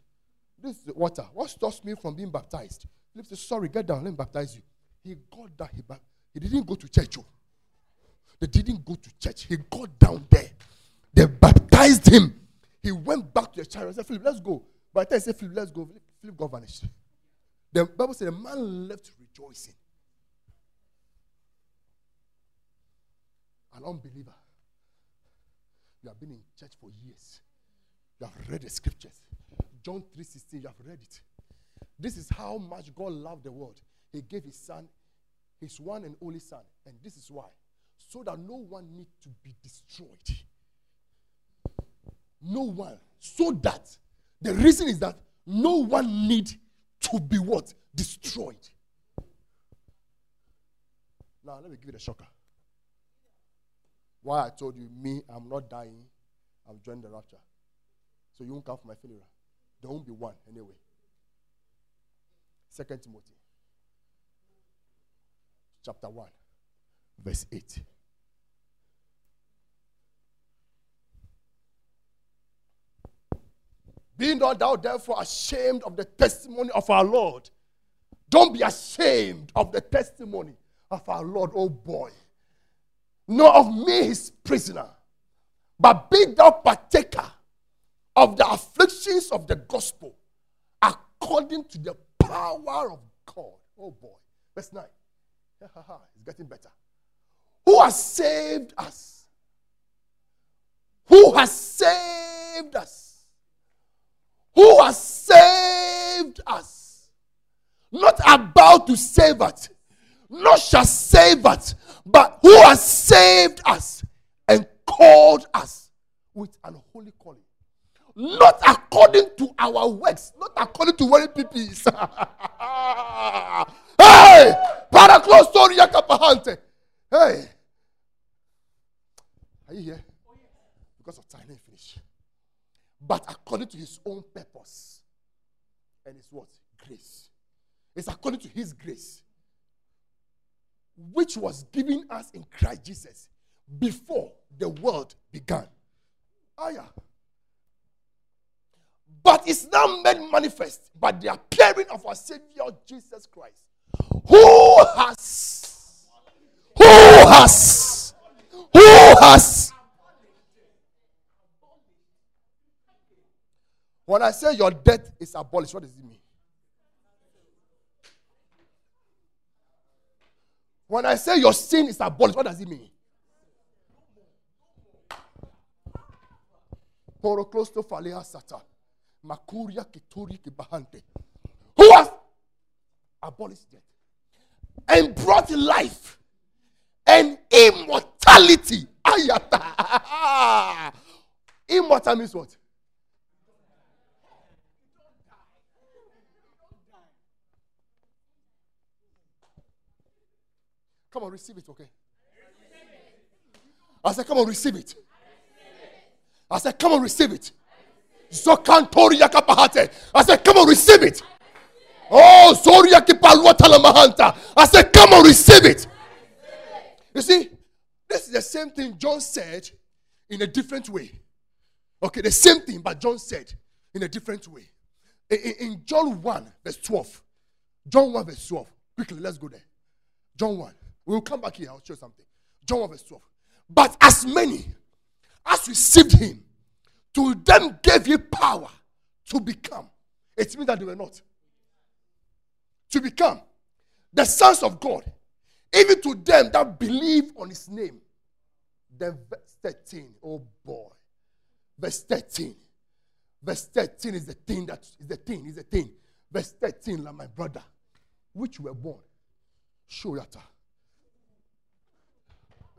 This is the water. What stops me from being baptized? Philip said, sorry, get down, let me baptize you. He got down. He, ba- he didn't go to church. Oh. They didn't go to church. He got down there. They baptized him. He went back to the chariot and said, Philip, let's go. By the time he said, Philip, let's go, Philip got vanished. The Bible said the man left rejoicing. An unbeliever. You have been in church for years. You have read the scriptures. John three sixteen, you have read it. This is how much God loved the world. He gave his son, his one and only son. And this is why. So that no one need to be destroyed. No one. So that the reason is that no one need to be what? Destroyed. Now, let me give you the shocker. Why I told you, me, I'm not dying. I'm joining the rapture. So you won't come for my funeral. There won't be one anyway. Second Timothy. Chapter one. Verse eight. Be not thou therefore ashamed of the testimony of our Lord. Don't be ashamed of the testimony of our Lord, oh boy. Nor of me his prisoner, but be thou partaker of the afflictions of the gospel according to the power of God. Oh boy. Verse nine. It's getting better. Who has saved us? Who has saved us? Who has saved us? Not about to save us. Not shall save us. But who has saved us and called us with an holy calling. Not according to our works. Not according to what people is. Hey! Paraclose Soria Kapahante. Hey! Are you here? Because of time, let me finish. But according to his own purpose. And it's what? Grace. It's according to his grace. Which was given us in Christ Jesus before the world began. Ah, yeah. But it's now made manifest by the appearing of our Savior Jesus Christ. Who has? Who has? Who has? When I say your death is abolished, what does it mean? When I say your sin is abolished, what does it mean? Who has abolished death and brought life and immortality? Ayata. Immortal means what? Come on, receive it, okay? I said, come on, receive it. I said, come on, receive it. Zokantoria kapahate. I said, come on, receive it. Oh, Zoria kipalwatalamahanta. I said, come on, receive it. You see, this is the same thing John said in a different way. Okay, the same thing, but John said in a different way. In, in John one, verse twelve. John one, verse twelve. Quickly, let's go there. John one. We'll come back here. I'll show you something. John one, verse twelve. But as many as received him, to them gave he power to become. It means that they were not. To become the sons of God, even to them that believe on his name. Then verse thirteen, oh boy. Verse thirteen. Verse thirteen is the thing that is the thing, is the thing. Verse thirteen, like my brother, which were born. Shorata.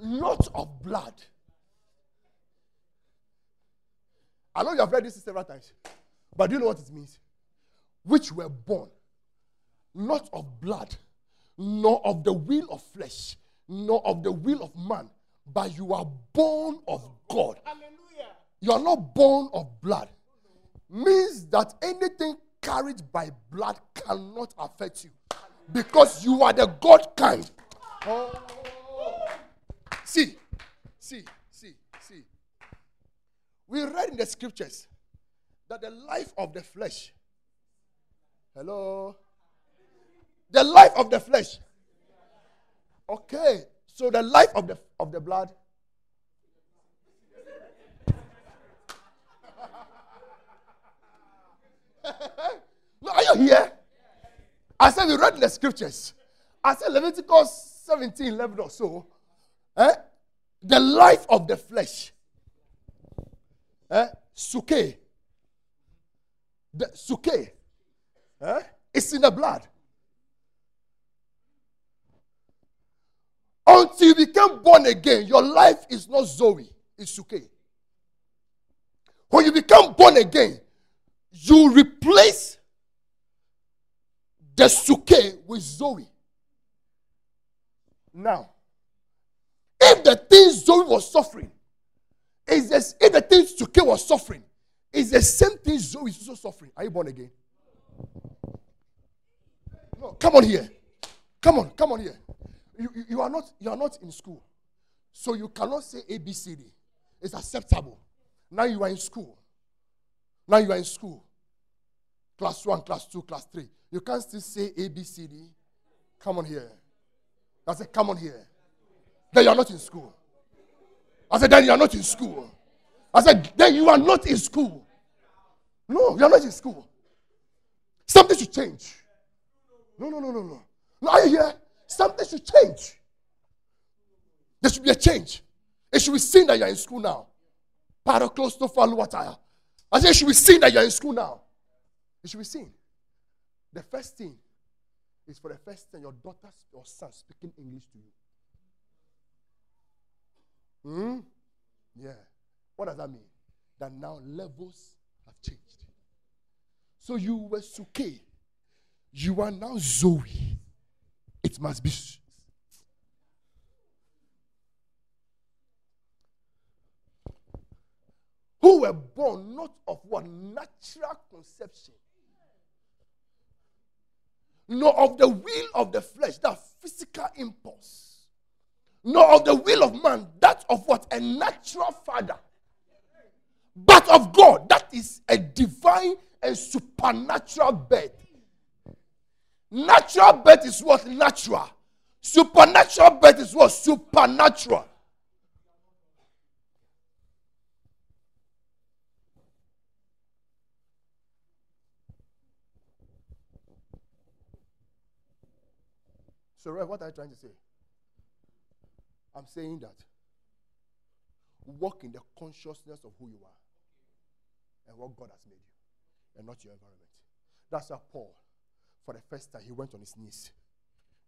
Not of blood. I know you have read this several times, but do you know what it means? Which were born, not of blood, nor of the will of flesh, nor of the will of man, but you are born of God. Hallelujah. You are not born of blood. Means that anything carried by blood cannot affect you, because you are the God kind. Oh. See, see, see, see. We read in the scriptures that the life of the flesh, hello, the life of the flesh. Okay, so the life of the of the blood. No, are you here? I said we read in the scriptures. I said Leviticus seventeen, eleven or so. Eh? The life of the flesh. Eh? Suke. The suke. Eh? It's in the blood. Until you become born again, your life is not Zoe, it's Suke. When you become born again, you replace the Suke with Zoe. Now, if the thing Zoe was suffering, is this, if the thing Suke was suffering, it's the same thing Zoe is also suffering. Are you born again? No, come on here. Come on, come on here. You, you, you, are not, you are not in school. So you cannot say A B C D. It's acceptable. Now you are in school. Now you are in school. Class one, class two, class three. You can't still say A B C D. Come on here. I said, come on here. Then you are not in school. I said, then you are not in school. I said, then you are not in school. No, you are not in school. Something should change. No, no, no, no, no. No, are you here? Something should change. There should be a change. It should be seen that you are in school now. Paraclostophaluatire. I said it should be seen that you are in school now. It should be seen. The first thing is for the first time your daughter or son speaking English to you. Hmm? Yeah. What does that mean? That now levels have changed. So you were Suke. You are now Zoe. It must be. Who were born not of what? Natural conception. Nor of the will of the flesh, that physical impulse. Nor of the will of man, that of what? A natural father. But of God, that is a divine and supernatural birth. Natural birth is what? Natural. Supernatural birth is what? Supernatural. So, Rev, what are you trying to say? I'm saying that walk in the consciousness of who you are and what God has made you and not your environment. That's how Paul, for the first time, he went on his knees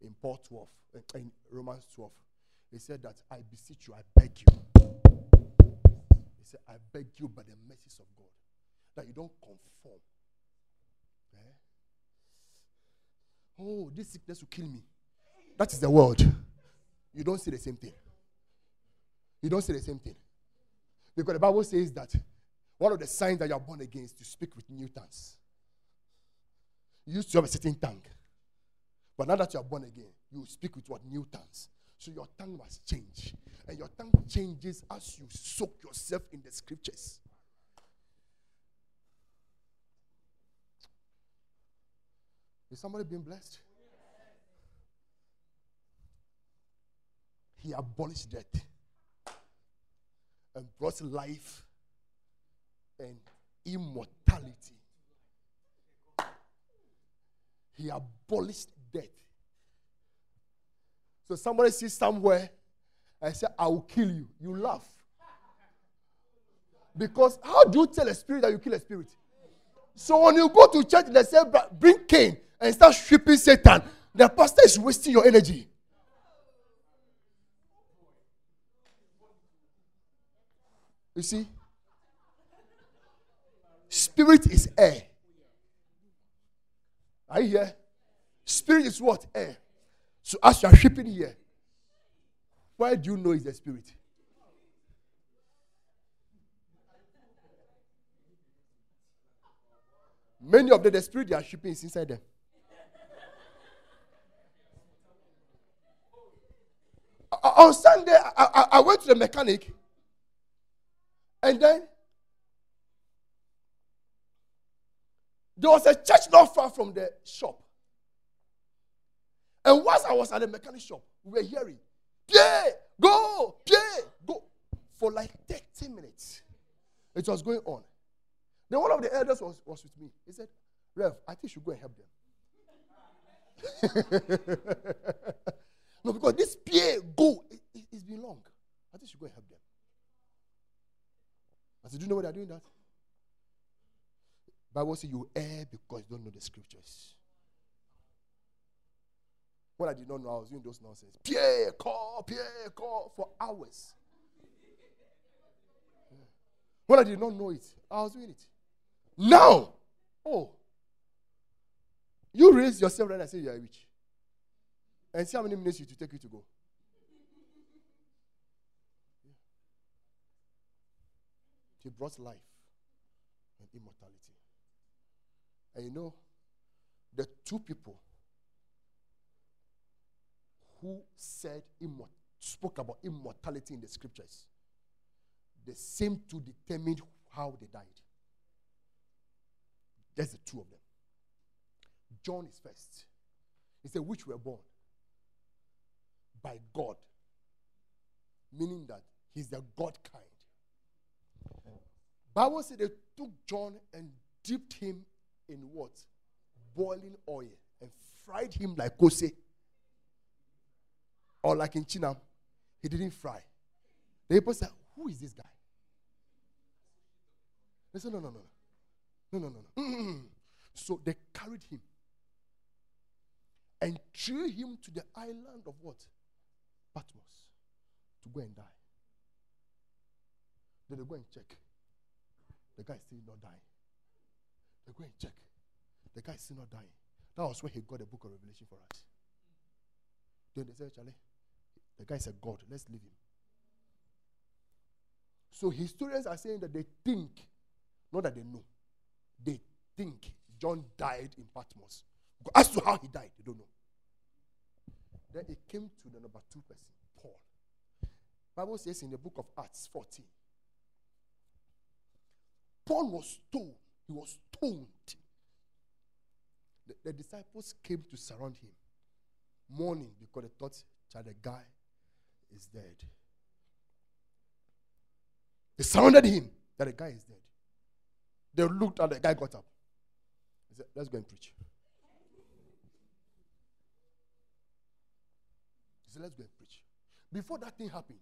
in Paul twelve, in Romans twelve. He said that, I beseech you, I beg you. He said, I beg you by the mercies of God, that you don't conform. Eh? Oh, this sickness will kill me. That is the world. You don't see the same thing. You don't see the same thing. Because the Bible says that one of the signs that you are born again is to speak with new tongues. You used to have a certain tongue. But now that you are born again, you will speak with what? New tongues. So your tongue must change. And your tongue changes as you soak yourself in the scriptures. Is somebody being blessed? He abolished death and brought life and immortality. He abolished death. So somebody sees somewhere and says, I will kill you. You laugh. Because how do you tell a spirit that you kill a spirit? So when you go to church, they say, bring Cain and start stripping Satan. The pastor is wasting your energy. You see? Spirit is air. Are you here? Spirit is what? Air. So as you are shipping here, why do you know it's a spirit? Many of the, the spirit they are shipping is inside them. On Sunday, I, I, I went to the mechanic, and then there was a church not far from the shop. And once I was at the mechanic shop, we were hearing, Pierre, go, Pierre, go. For like thirty minutes, it was going on. Then one of the elders was, was with me. He said, Rev, I think you should go and help them. No, because this Pierre, go, it, it, it's been long. I think you should go and help them. I said, do you know why they're doing that? Bible says you err because you don't know the scriptures. What I did not know, I was doing those nonsense. Pierre, call, Pierre, call for hours. Yeah. What I did not know it, I was doing it. Now, oh, you raise yourself right and say you are rich. And see how many minutes it will take you to go. He brought life and immortality. And you know, the two people who said immort- spoke about immortality in the scriptures, the same two determined how they died. That's the two of them. John is first. He said, which were born by God, meaning that he's the God kind. Bible said they took John and dipped him in what? Boiling oil and fried him like kose. Or like in China, he didn't fry. The people said, who is this guy? They said, no, no, no. No, no, no, no. Mm-hmm. So they carried him and threw him to the island of what? Patmos. To go and die. Then they go and check. The guy is still not dying. They go and check. The guy is still not dying. That was where he got the book of Revelation for us. Then they said, Charlie, the guy is a god. Let's leave him. So historians are saying that they think, not that they know, they think John died in Patmos. As to how he died, they don't know. Then it came to the number two person, Paul. The Bible says in the book of Acts fourteen, Paul was stoned. He was stoned. The, the disciples came to surround him, mourning because they thought that the guy is dead. They surrounded him that the guy is dead. They looked at the guy, got up. He said, let's go and preach. He said, let's go and preach. Before that thing happened,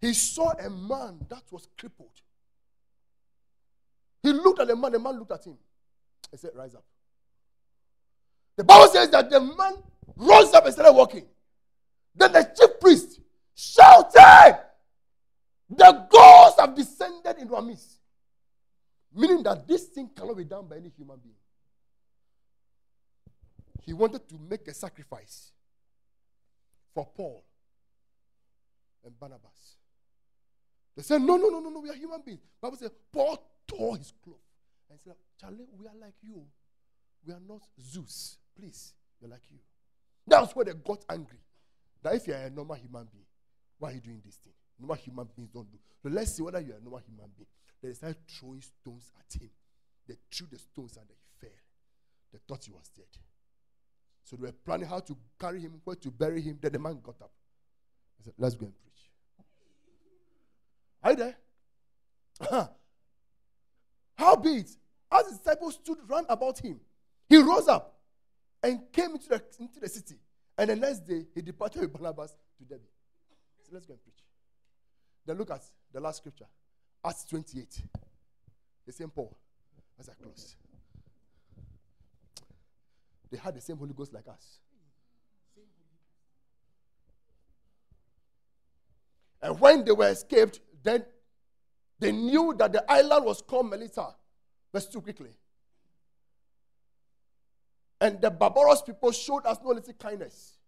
he saw a man that was crippled. He looked at the man, the man looked at him and said, rise up. The Bible says that the man rose up and started walking. Then the chief priest shouted, the gods have descended into our midst. Meaning that this thing cannot be done by any human being. He wanted to make a sacrifice for Paul and Barnabas. They said, no, no, no, no, no, we are human beings. The Bible says, Paul tore his clothes and said, Charlie, we are like you. We are not Zeus. Please, we are like you. That's where they got angry. that if you are a normal human being, why are you doing this thing? Normal human beings don't do. So let's see whether you are a normal human being. They started throwing stones at him. They threw the stones and he fell. They thought he was dead. So they were planning how to carry him, where to bury him. Then the man got up. He said, let's go and preach. Are you there? Uh-huh. How be it? As his disciples stood round about him, he rose up and came into the, into the city. And the next day, he departed with Barnabas to Derbe. So let's go and preach. Then look at the last scripture, Acts twenty-eight. The same Paul, as I close. They had the same Holy Ghost like us. And when they were escaped, then they knew that the island was called Melita. Let's do quickly. And the barbarous people showed us no little kindness.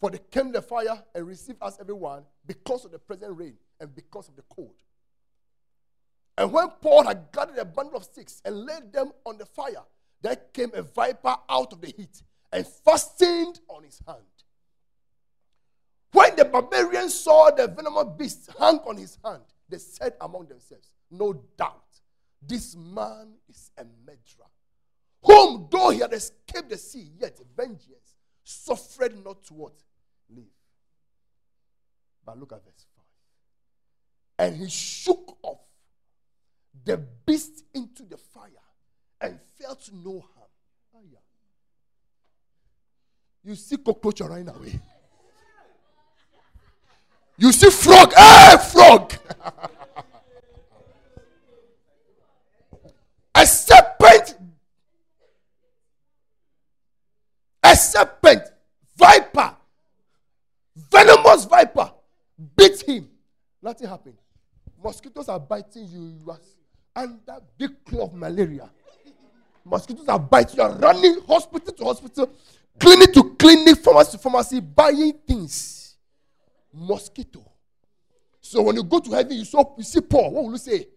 For they came the fire and received us everyone because of the present rain and because of the cold. And when Paul had gathered a bundle of sticks and laid them on the fire, there came a viper out of the heat and fastened on his hand. When the barbarians saw the venomous beast hang on his hand, they said among themselves, no doubt, this man is a murderer, whom though he had escaped the sea, yet vengeance suffered not to what? Live. But look at verse five. And he shook off the beast into the fire and felt no harm. Oh, yeah. You see cockroach running away. You see frog. Hey, frog! A serpent. A serpent. Viper. Venomous viper. Bit him. Nothing happened. Mosquitoes are biting you. You are under big cloth malaria. Mosquitoes are biting you. You are running hospital to hospital. Clinic to clinic. Pharmacy to pharmacy. Buying things. Mosquito. So when you go to heaven, you, saw, you see Paul. What will you say?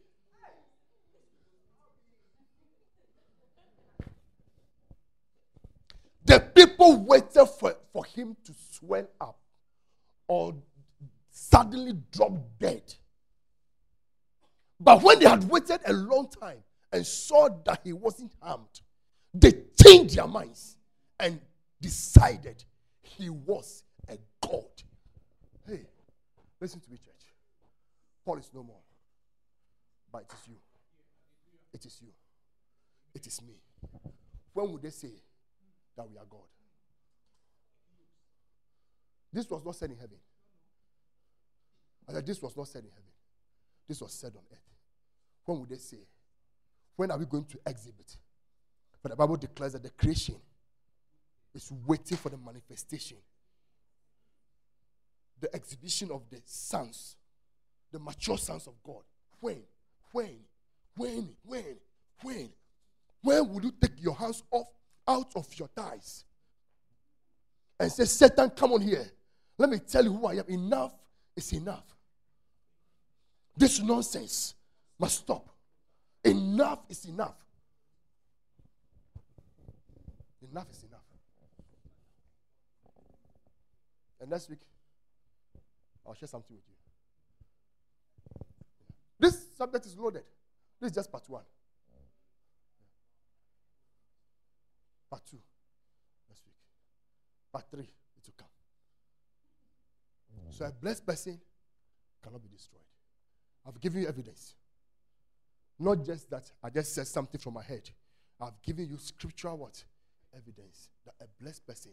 The people waited for, for him to swell up or suddenly drop dead. But when they had waited a long time and saw that he wasn't harmed, they changed their minds and decided he was a god. Hey, listen to me, church. Paul is no more. But it is you. It is you. It is me. When would they say that we are God? This was not said in heaven. I said, this was not said in heaven. This was said on earth. When would they say? When are we going to exhibit? But the Bible declares that the creation is waiting for the manifestation. The exhibition of the sons, the mature sons of God. When? When? When? When? When? When would you take your hands off out of your thighs and say, Satan, come on here. Let me tell you who I am. Enough is enough. This nonsense must stop. Enough is enough. Enough is enough. And next week, I'll share something with you. This subject is loaded. This is just part one. Part two, next week. Part three, it will come. So a blessed person cannot be destroyed. I've given you evidence. Not just that I just said something from my head. I've given you scriptural what? Evidence that a blessed person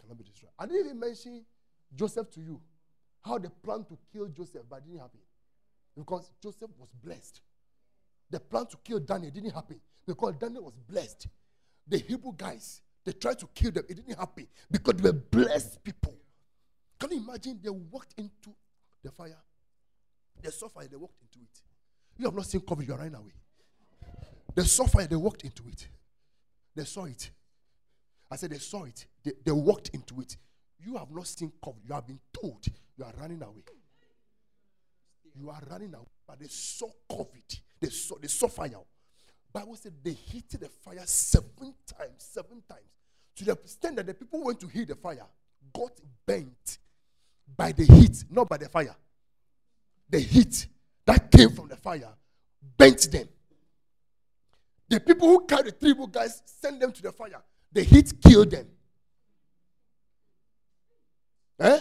cannot be destroyed. I didn't even mention Joseph to you. How they planned to kill Joseph, but it didn't happen. Because Joseph was blessed. The plan to kill Daniel didn't happen. Because Daniel was blessed. The Hebrew guys, they tried to kill them. It didn't happen because they were blessed people. Can you imagine? They walked into the fire. They saw fire. They walked into it. You have not seen COVID. You are running away. They saw fire. They walked into it. They saw it. I said they saw it. They, they walked into it. You have not seen COVID. You have been told. You are running away. You are running away. But they saw COVID. They saw, they saw fire. Bible said they heated the fire seven times, seven times. To the extent that the people who went to heat the fire got burnt. by the heat, not by the fire. The heat that came from the fire bent them. The people who carried the three guys sent them to the fire. The heat killed them. Eh?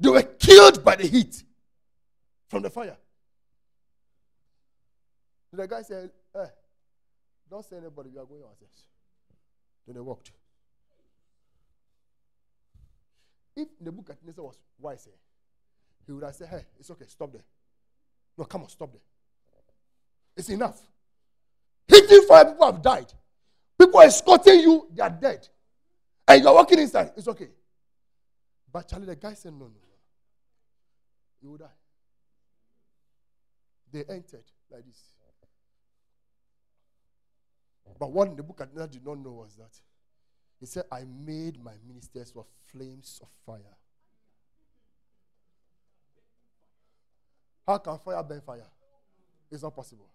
They were killed by the heat from the fire. The guy said, eh, don't say anybody, we are going ourselves. Then they walked. If Nebuchadnezzar was wise, he would have said, hey, it's okay, stop there. No, come on, stop there. It's enough. Hitting fire, people have died. People are escorting you, they are dead. And you are walking inside, it's okay. But Charlie, the guy said, no, no, no. You will die. They entered like this. But what Nebuchadnezzar did not know was that he said, I made my ministers were flames of fire. How can fire burn fire? It's not possible.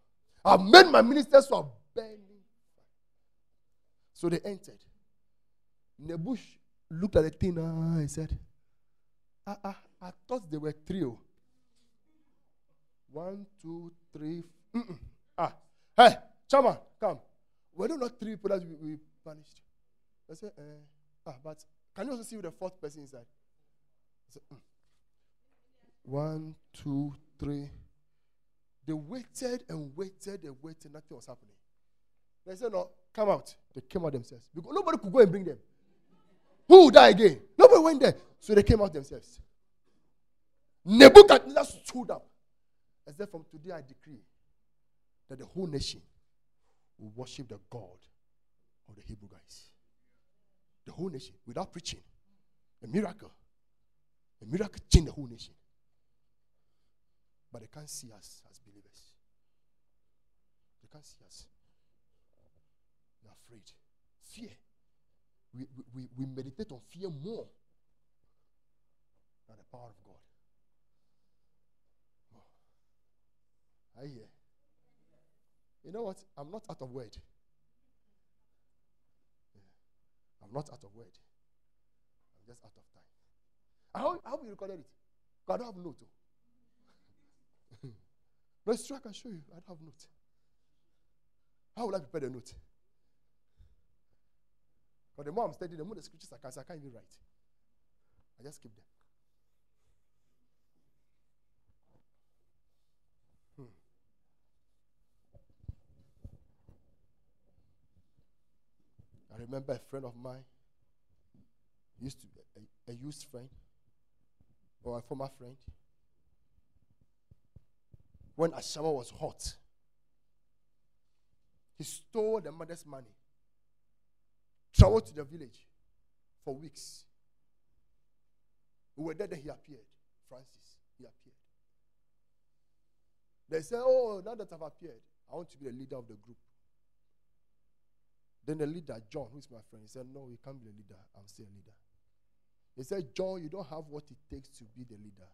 I made my ministers were burning fire. So they entered. Nebush looked at the thing and said, I, I, I thought they were three. One, two, three. Mm-mm. Ah, hey, Chama, come. Were there not three people that we, we punished? I said, eh. Ah, but can you also see the fourth person inside? I said, mm. One, two, three. They waited and waited and waited. Nothing was happening. They said, no, come out. They came out themselves. Because nobody could go and bring them. Who would die again? Nobody went there. So they came out themselves. Nebuchadnezzar stood up. I said, from today I decree that the whole nation will worship the God of the Hebrew guys. The whole nation, without preaching. A miracle. A miracle changed the whole nation. But they can't see us as believers. They can't see us. They're afraid. Fear. We, we, we meditate on fear more than the power of God. Oh. I hear. You know what? I'm not out of word. Yeah. I'm not out of word. I'm just out of time. I hope, I hope you recorded it. I don't have note. But it's true, I can show you. I don't have note. How would I prepare the note? But the more I'm studying, the more the scriptures I can't, I can't even write. I just keep them. I remember a friend of mine, used to a, a youth friend, or a former friend. When Ashawa was hot, he stole the mother's money, traveled to the village for weeks. We were there, then he appeared. Francis, he appeared. They said, oh, now that I've appeared, I want to be the leader of the group. Then the leader, John, who is my friend, he said, no, you can't be the leader. I'm still a leader. He said, John, you don't have what it takes to be the leader.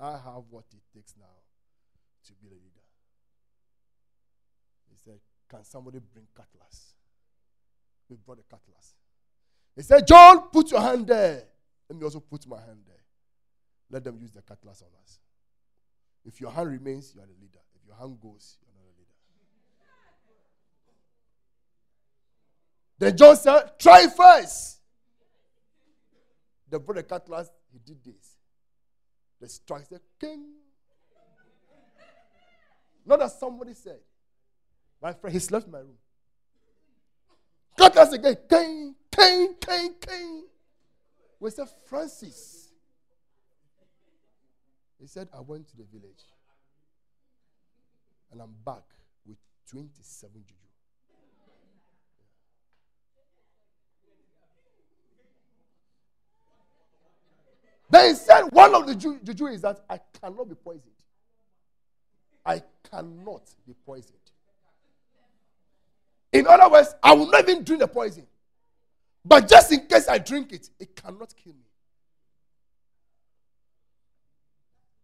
I have what it takes now to be the leader. He said, can somebody bring cutlass? We brought a cutlass. He said, John, put your hand there. Let me also put my hand there. Let them use the cutlass on us. If your hand remains, you are the leader. If your hand goes, you are not the leader. Then John said, try first. They brought a cutlass. He did this. They strike the king. Not that somebody said, my friend, he slept in my room. Cutlass again. King, king, king, king. We said, Francis. He said, I went to the village. And I'm back with twenty-seven Juju. Then he said, one of the ju- Juju is that I cannot be poisoned. I cannot be poisoned. In other words, I will not even drink the poison. But just in case I drink it, it cannot kill me.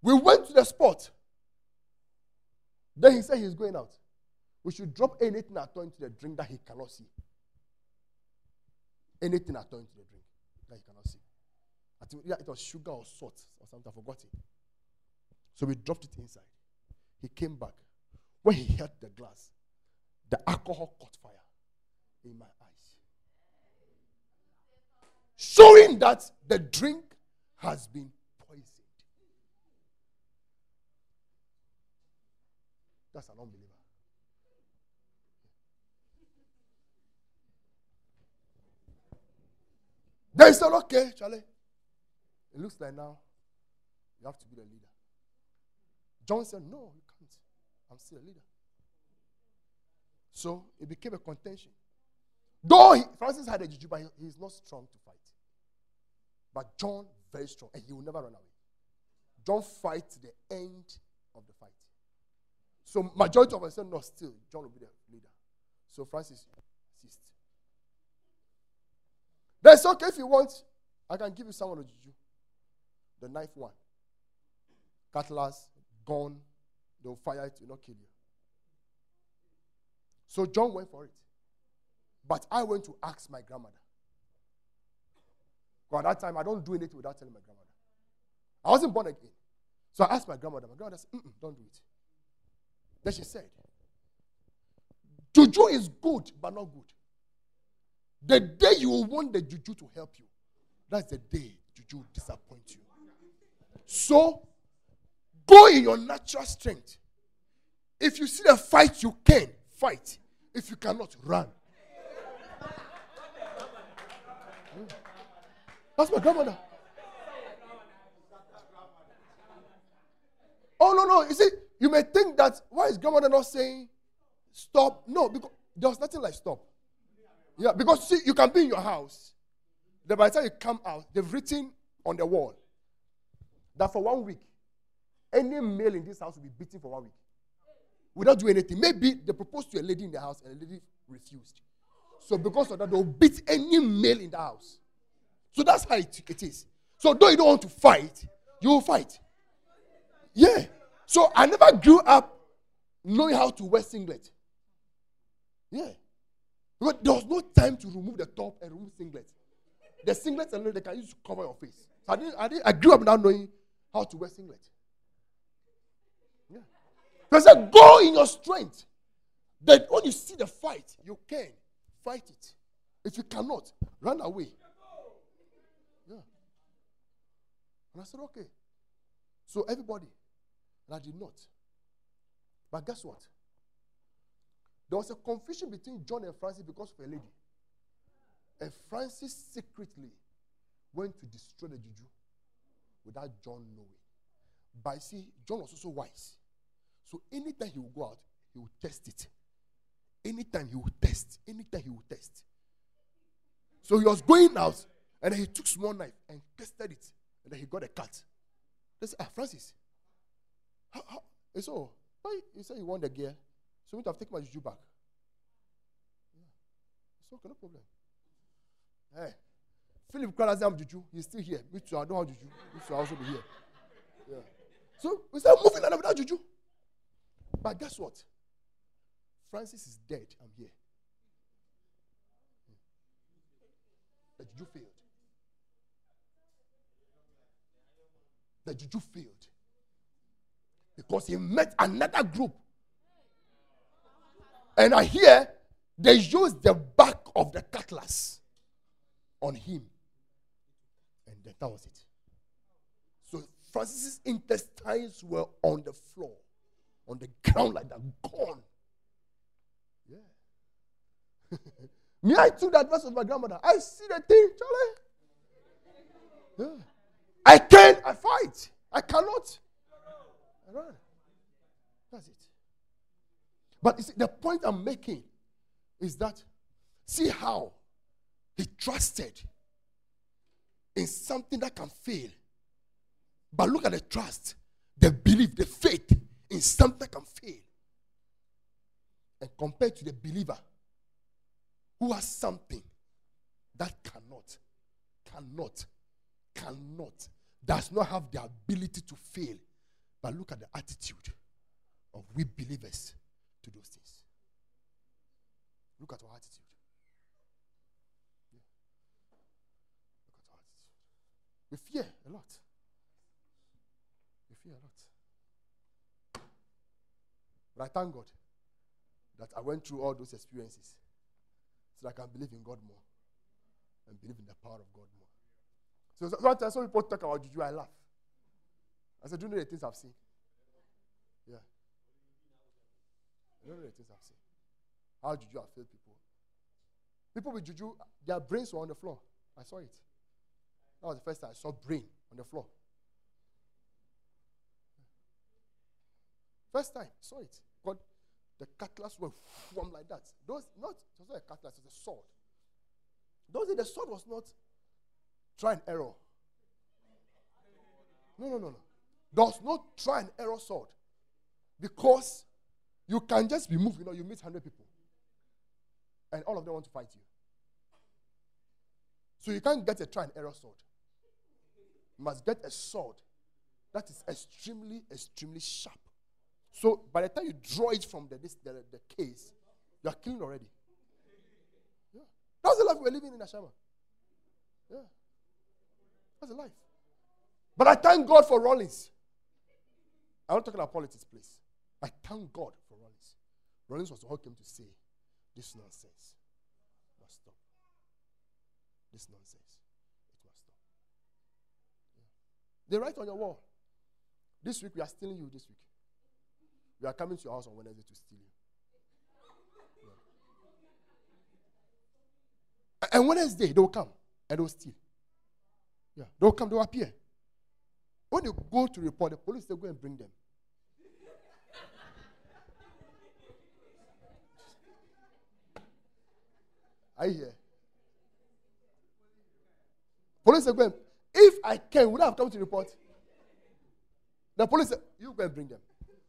We went to the spot. Then he said he's going out. We should drop anything attached to the drink that he cannot see. Anything attached to the drink that he cannot see. I think it was sugar or salt or something. I forgot it. So we dropped it inside. He came back. When he held the glass, the alcohol caught fire in my eyes, showing that the drink has been poisoned. That's an unbeliever. They said, okay, Charlie. It looks like now you have to be the leader. John said, no, you can't. I'm still a leader. So it became a contention. Though he, Francis had a juju, but he is not strong to fight. But John, very strong, and he will never run away. John fights to the end of the fight. So majority of us said, no, still, John will be the leader. So Francis ceased. That's okay if you want. I can give you someone of juju. The knife one. Cutlass, gun, they'll fire it, will not kill you. So John went for it. But I went to ask my grandmother. Because at that time, I don't do anything without telling my grandmother. I wasn't born again. So I asked my grandmother. My grandmother said, mm-mm, don't do it. Then she said, juju is good, but not good. The day you will want the juju to help you, that's the day juju disappoints you. So, go in your natural strength. If you see the fight, you can fight. If you cannot, run. Mm. That's my grandmother. Oh, no, no. You see, you may think that, why is grandmother not saying stop? No, because there was nothing like stop. Yeah, because see, you can be in your house. Then by the time you come out, they've written on the wall that for one week, any male in this house will be beaten for one week. Without doing anything. Maybe they proposed to a lady in the house and the lady refused. So because of that, they'll beat any male in the house. So that's how it, it is. So though you don't want to fight, you will fight. Yeah. So I never grew up knowing how to wear singlet. Yeah. Because there was no time to remove the top and remove singlet. The singlets alone, they can use to cover your face. So I, didn't, I, didn't, I grew up now knowing how to wear singlet. They said, go in your strength. That when you see the fight, you can fight it. If you cannot, run away. Yeah. And I said, okay. So everybody, and I did not. But guess what? There was a confusion between John and Francis because of a lady. And Francis secretly went to destroy the juju without John knowing. But see, John was also wise. So anytime he will go out, he will test it. Anytime he will test. Anytime he will test. So he was going out, and then he took small knife and tested it. And then he got a cut. They said, ah, Francis. How, how? And so, you said you want the gear. So we have to take my juju back. Yeah. It's okay, no problem. Hey, Philip cried as I'm juju. He's still here. Me too, I don't have juju. Me too, I also be here. Yeah. So we said, moving on without juju. But guess what? Francis is dead. I'm here. The juju failed. The juju failed. Because he met another group. And I hear they used the back of the cutlass on him. And then that was it. So Francis's intestines were on the floor. On the ground like that, gone. Yeah. Me, I took that verse of my grandmother. I see the thing, Charlie. Yeah. I can't, I fight. I cannot. I run. That's it. But you see, the point I'm making is that, see how he trusted in something that can fail. But look at the trust, the belief, the faith. In something that can fail. And compared to the believer who has something that cannot, cannot, cannot, does not have the ability to fail. But look at the attitude of we believers to those things. Look at our attitude. Look at our attitude. We fear a lot. We fear a lot. But I thank God that I went through all those experiences so that I can believe in God more and believe in the power of God more. So sometimes some people talk about Juju, I laugh. I said, do you know the things I've seen? Yeah. I don't know the things I've seen. How Juju have failed people. People with Juju, their brains were on the floor. I saw it. That was the first time I saw brain on the floor. First time, saw it. God, the cutlass were formed like that. Those, not, it was not a cutlass, it was a sword. Those days, the sword was not try and error. No, no, no, no. Does not try and error sword. Because you can just be moved, you know, you meet one hundred people. And all of them want to fight you. So you can't get a try and error sword. You must get a sword that is extremely, extremely sharp. So by the time you draw it from the, this, the, the case, you are killing already. Yeah. That's the life we're living in Ashawa. Yeah. That's the life. But I thank God for Rollins. I'm not talking about politics, please. I thank God for Rollins. Rollins was the one who came to say, this nonsense must stop. This nonsense, it must stop. Yeah. They write on your wall, this week we are stealing you this week. We are coming to your house on Wednesday to steal you. Yeah. And Wednesday, they will come and they will steal. Yeah. They will come, they will appear. When they go to report, the police, they go and bring them. Are you here? Police, they go and, if I can, would I have come to report? The police, you go and bring them.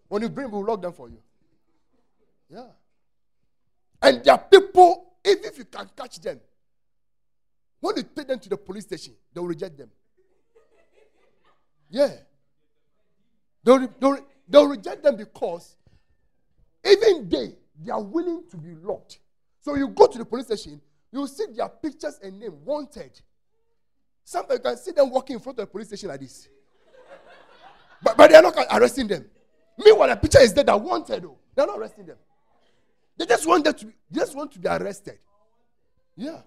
When you bring them, we'll lock them for you. Yeah. And there are people, even if you can catch them, when you take them to the police station, they will reject them. Yeah. They'll, re- they'll, re- they'll reject them because even they, they are willing to be locked. So you go to the police station, you'll see their pictures and name wanted. Sometimes you can see them walking in front of the police station like this. but, but they're not arresting them. Meanwhile, the picture is there that wanted though. They're not arresting them. They just want them to be, they just want to be arrested. Yeah.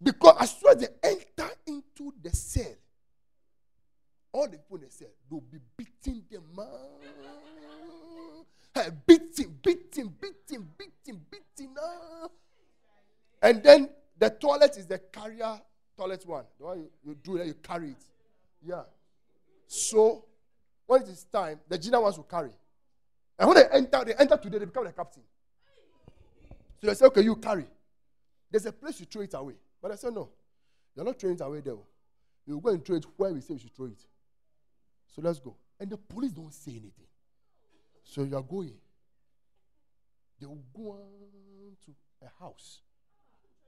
Because as soon as they enter into the cell, all the people they said, they'll be beating them up. Hey, beating, beating, beating, beating, beating up. And then the toilet is the carrier toilet one. The one you, you do that, you carry it. Yeah. So, when it is time, the junior ones will carry. And when they enter, they enter today, they become the captain. So they say, okay, you carry. There's a place you throw it away. But I said, no, you're not throwing it away there. You go and throw it where we say we should throw it. So let's go. And the police don't say anything. So you are going. They will go on to a house.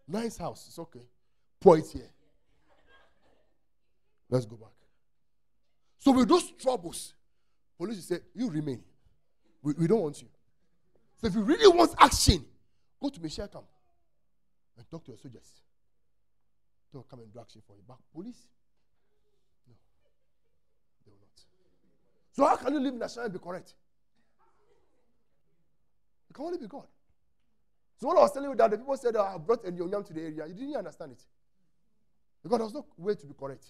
Nice house. It's okay. Pour it here. Let's go back. So with those troubles, police say, you remain. We, we don't want you. So if you really want action, go to Misha camp and talk to your soldiers. They'll come and do action for you. But police? No. They will not. So how can you live in Ashawa and be correct? You can only be God. So when I was telling you that, the people said, oh, I brought a Yonyam to the area. You didn't understand it. Because there was no way to be correct.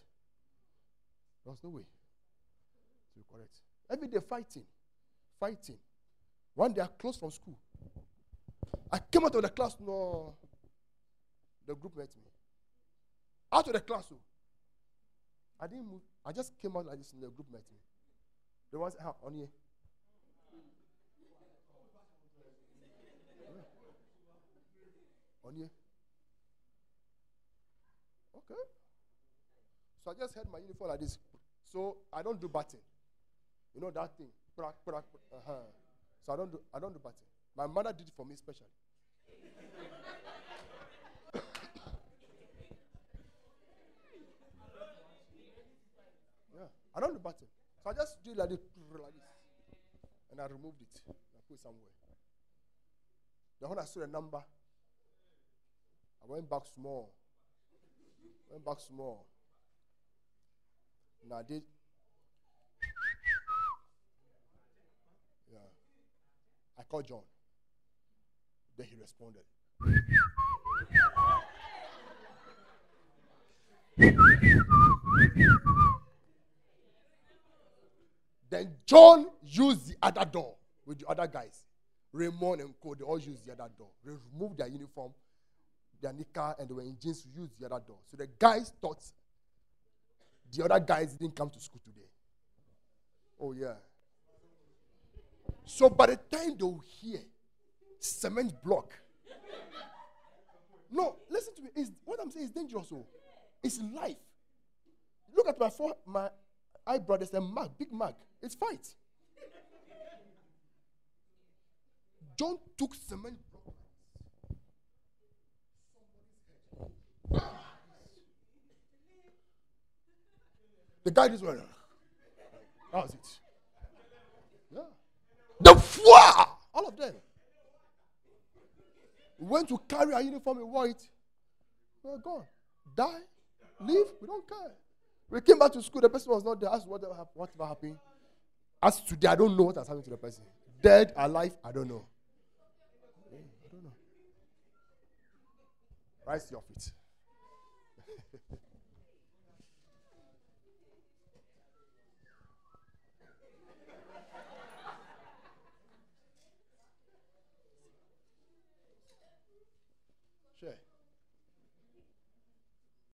There was no way to be correct. Every day fighting. Fighting. One day I closed from school. I came out of the class. No. The group met me. Out of the classroom. I didn't move. I just came out like this in the group meeting. The ones ah, on here. On here. Okay. So I just had my uniform like this. So I don't do batting. You know that thing. Prak, prak, uh-huh. So I don't do I don't do batting. My mother did it for me specially. I don't do batting. So I just do like this, like this. And I removed it. I put it somewhere. Then when I saw the number, I went back small. Went back small. Now did yeah. I called John. Then he responded. Then John used the other door with the other guys. Raymond and Co, they all used the other door. They removed their uniform, their knicker, and they were in jeans to use the other door. So the guys thought the other guys didn't come to school today. Oh, yeah. So by the time they will hear cement block. No, listen to me. It's, what I'm saying is dangerous. Oh. It's life. Look at my four, my eyebrow. There's a mark, big mark. It's fight. John took cement block. The guy this one. That was it. Yeah. The four! All of them. We went to carry our uniform and wore it. We were gone. Die. Leave. We don't care. We came back to school. The person was not there. Asked what whatever happened. As today, I don't know what has happened to the person. Dead, alive, I don't know. I don't know. Rise to your feet.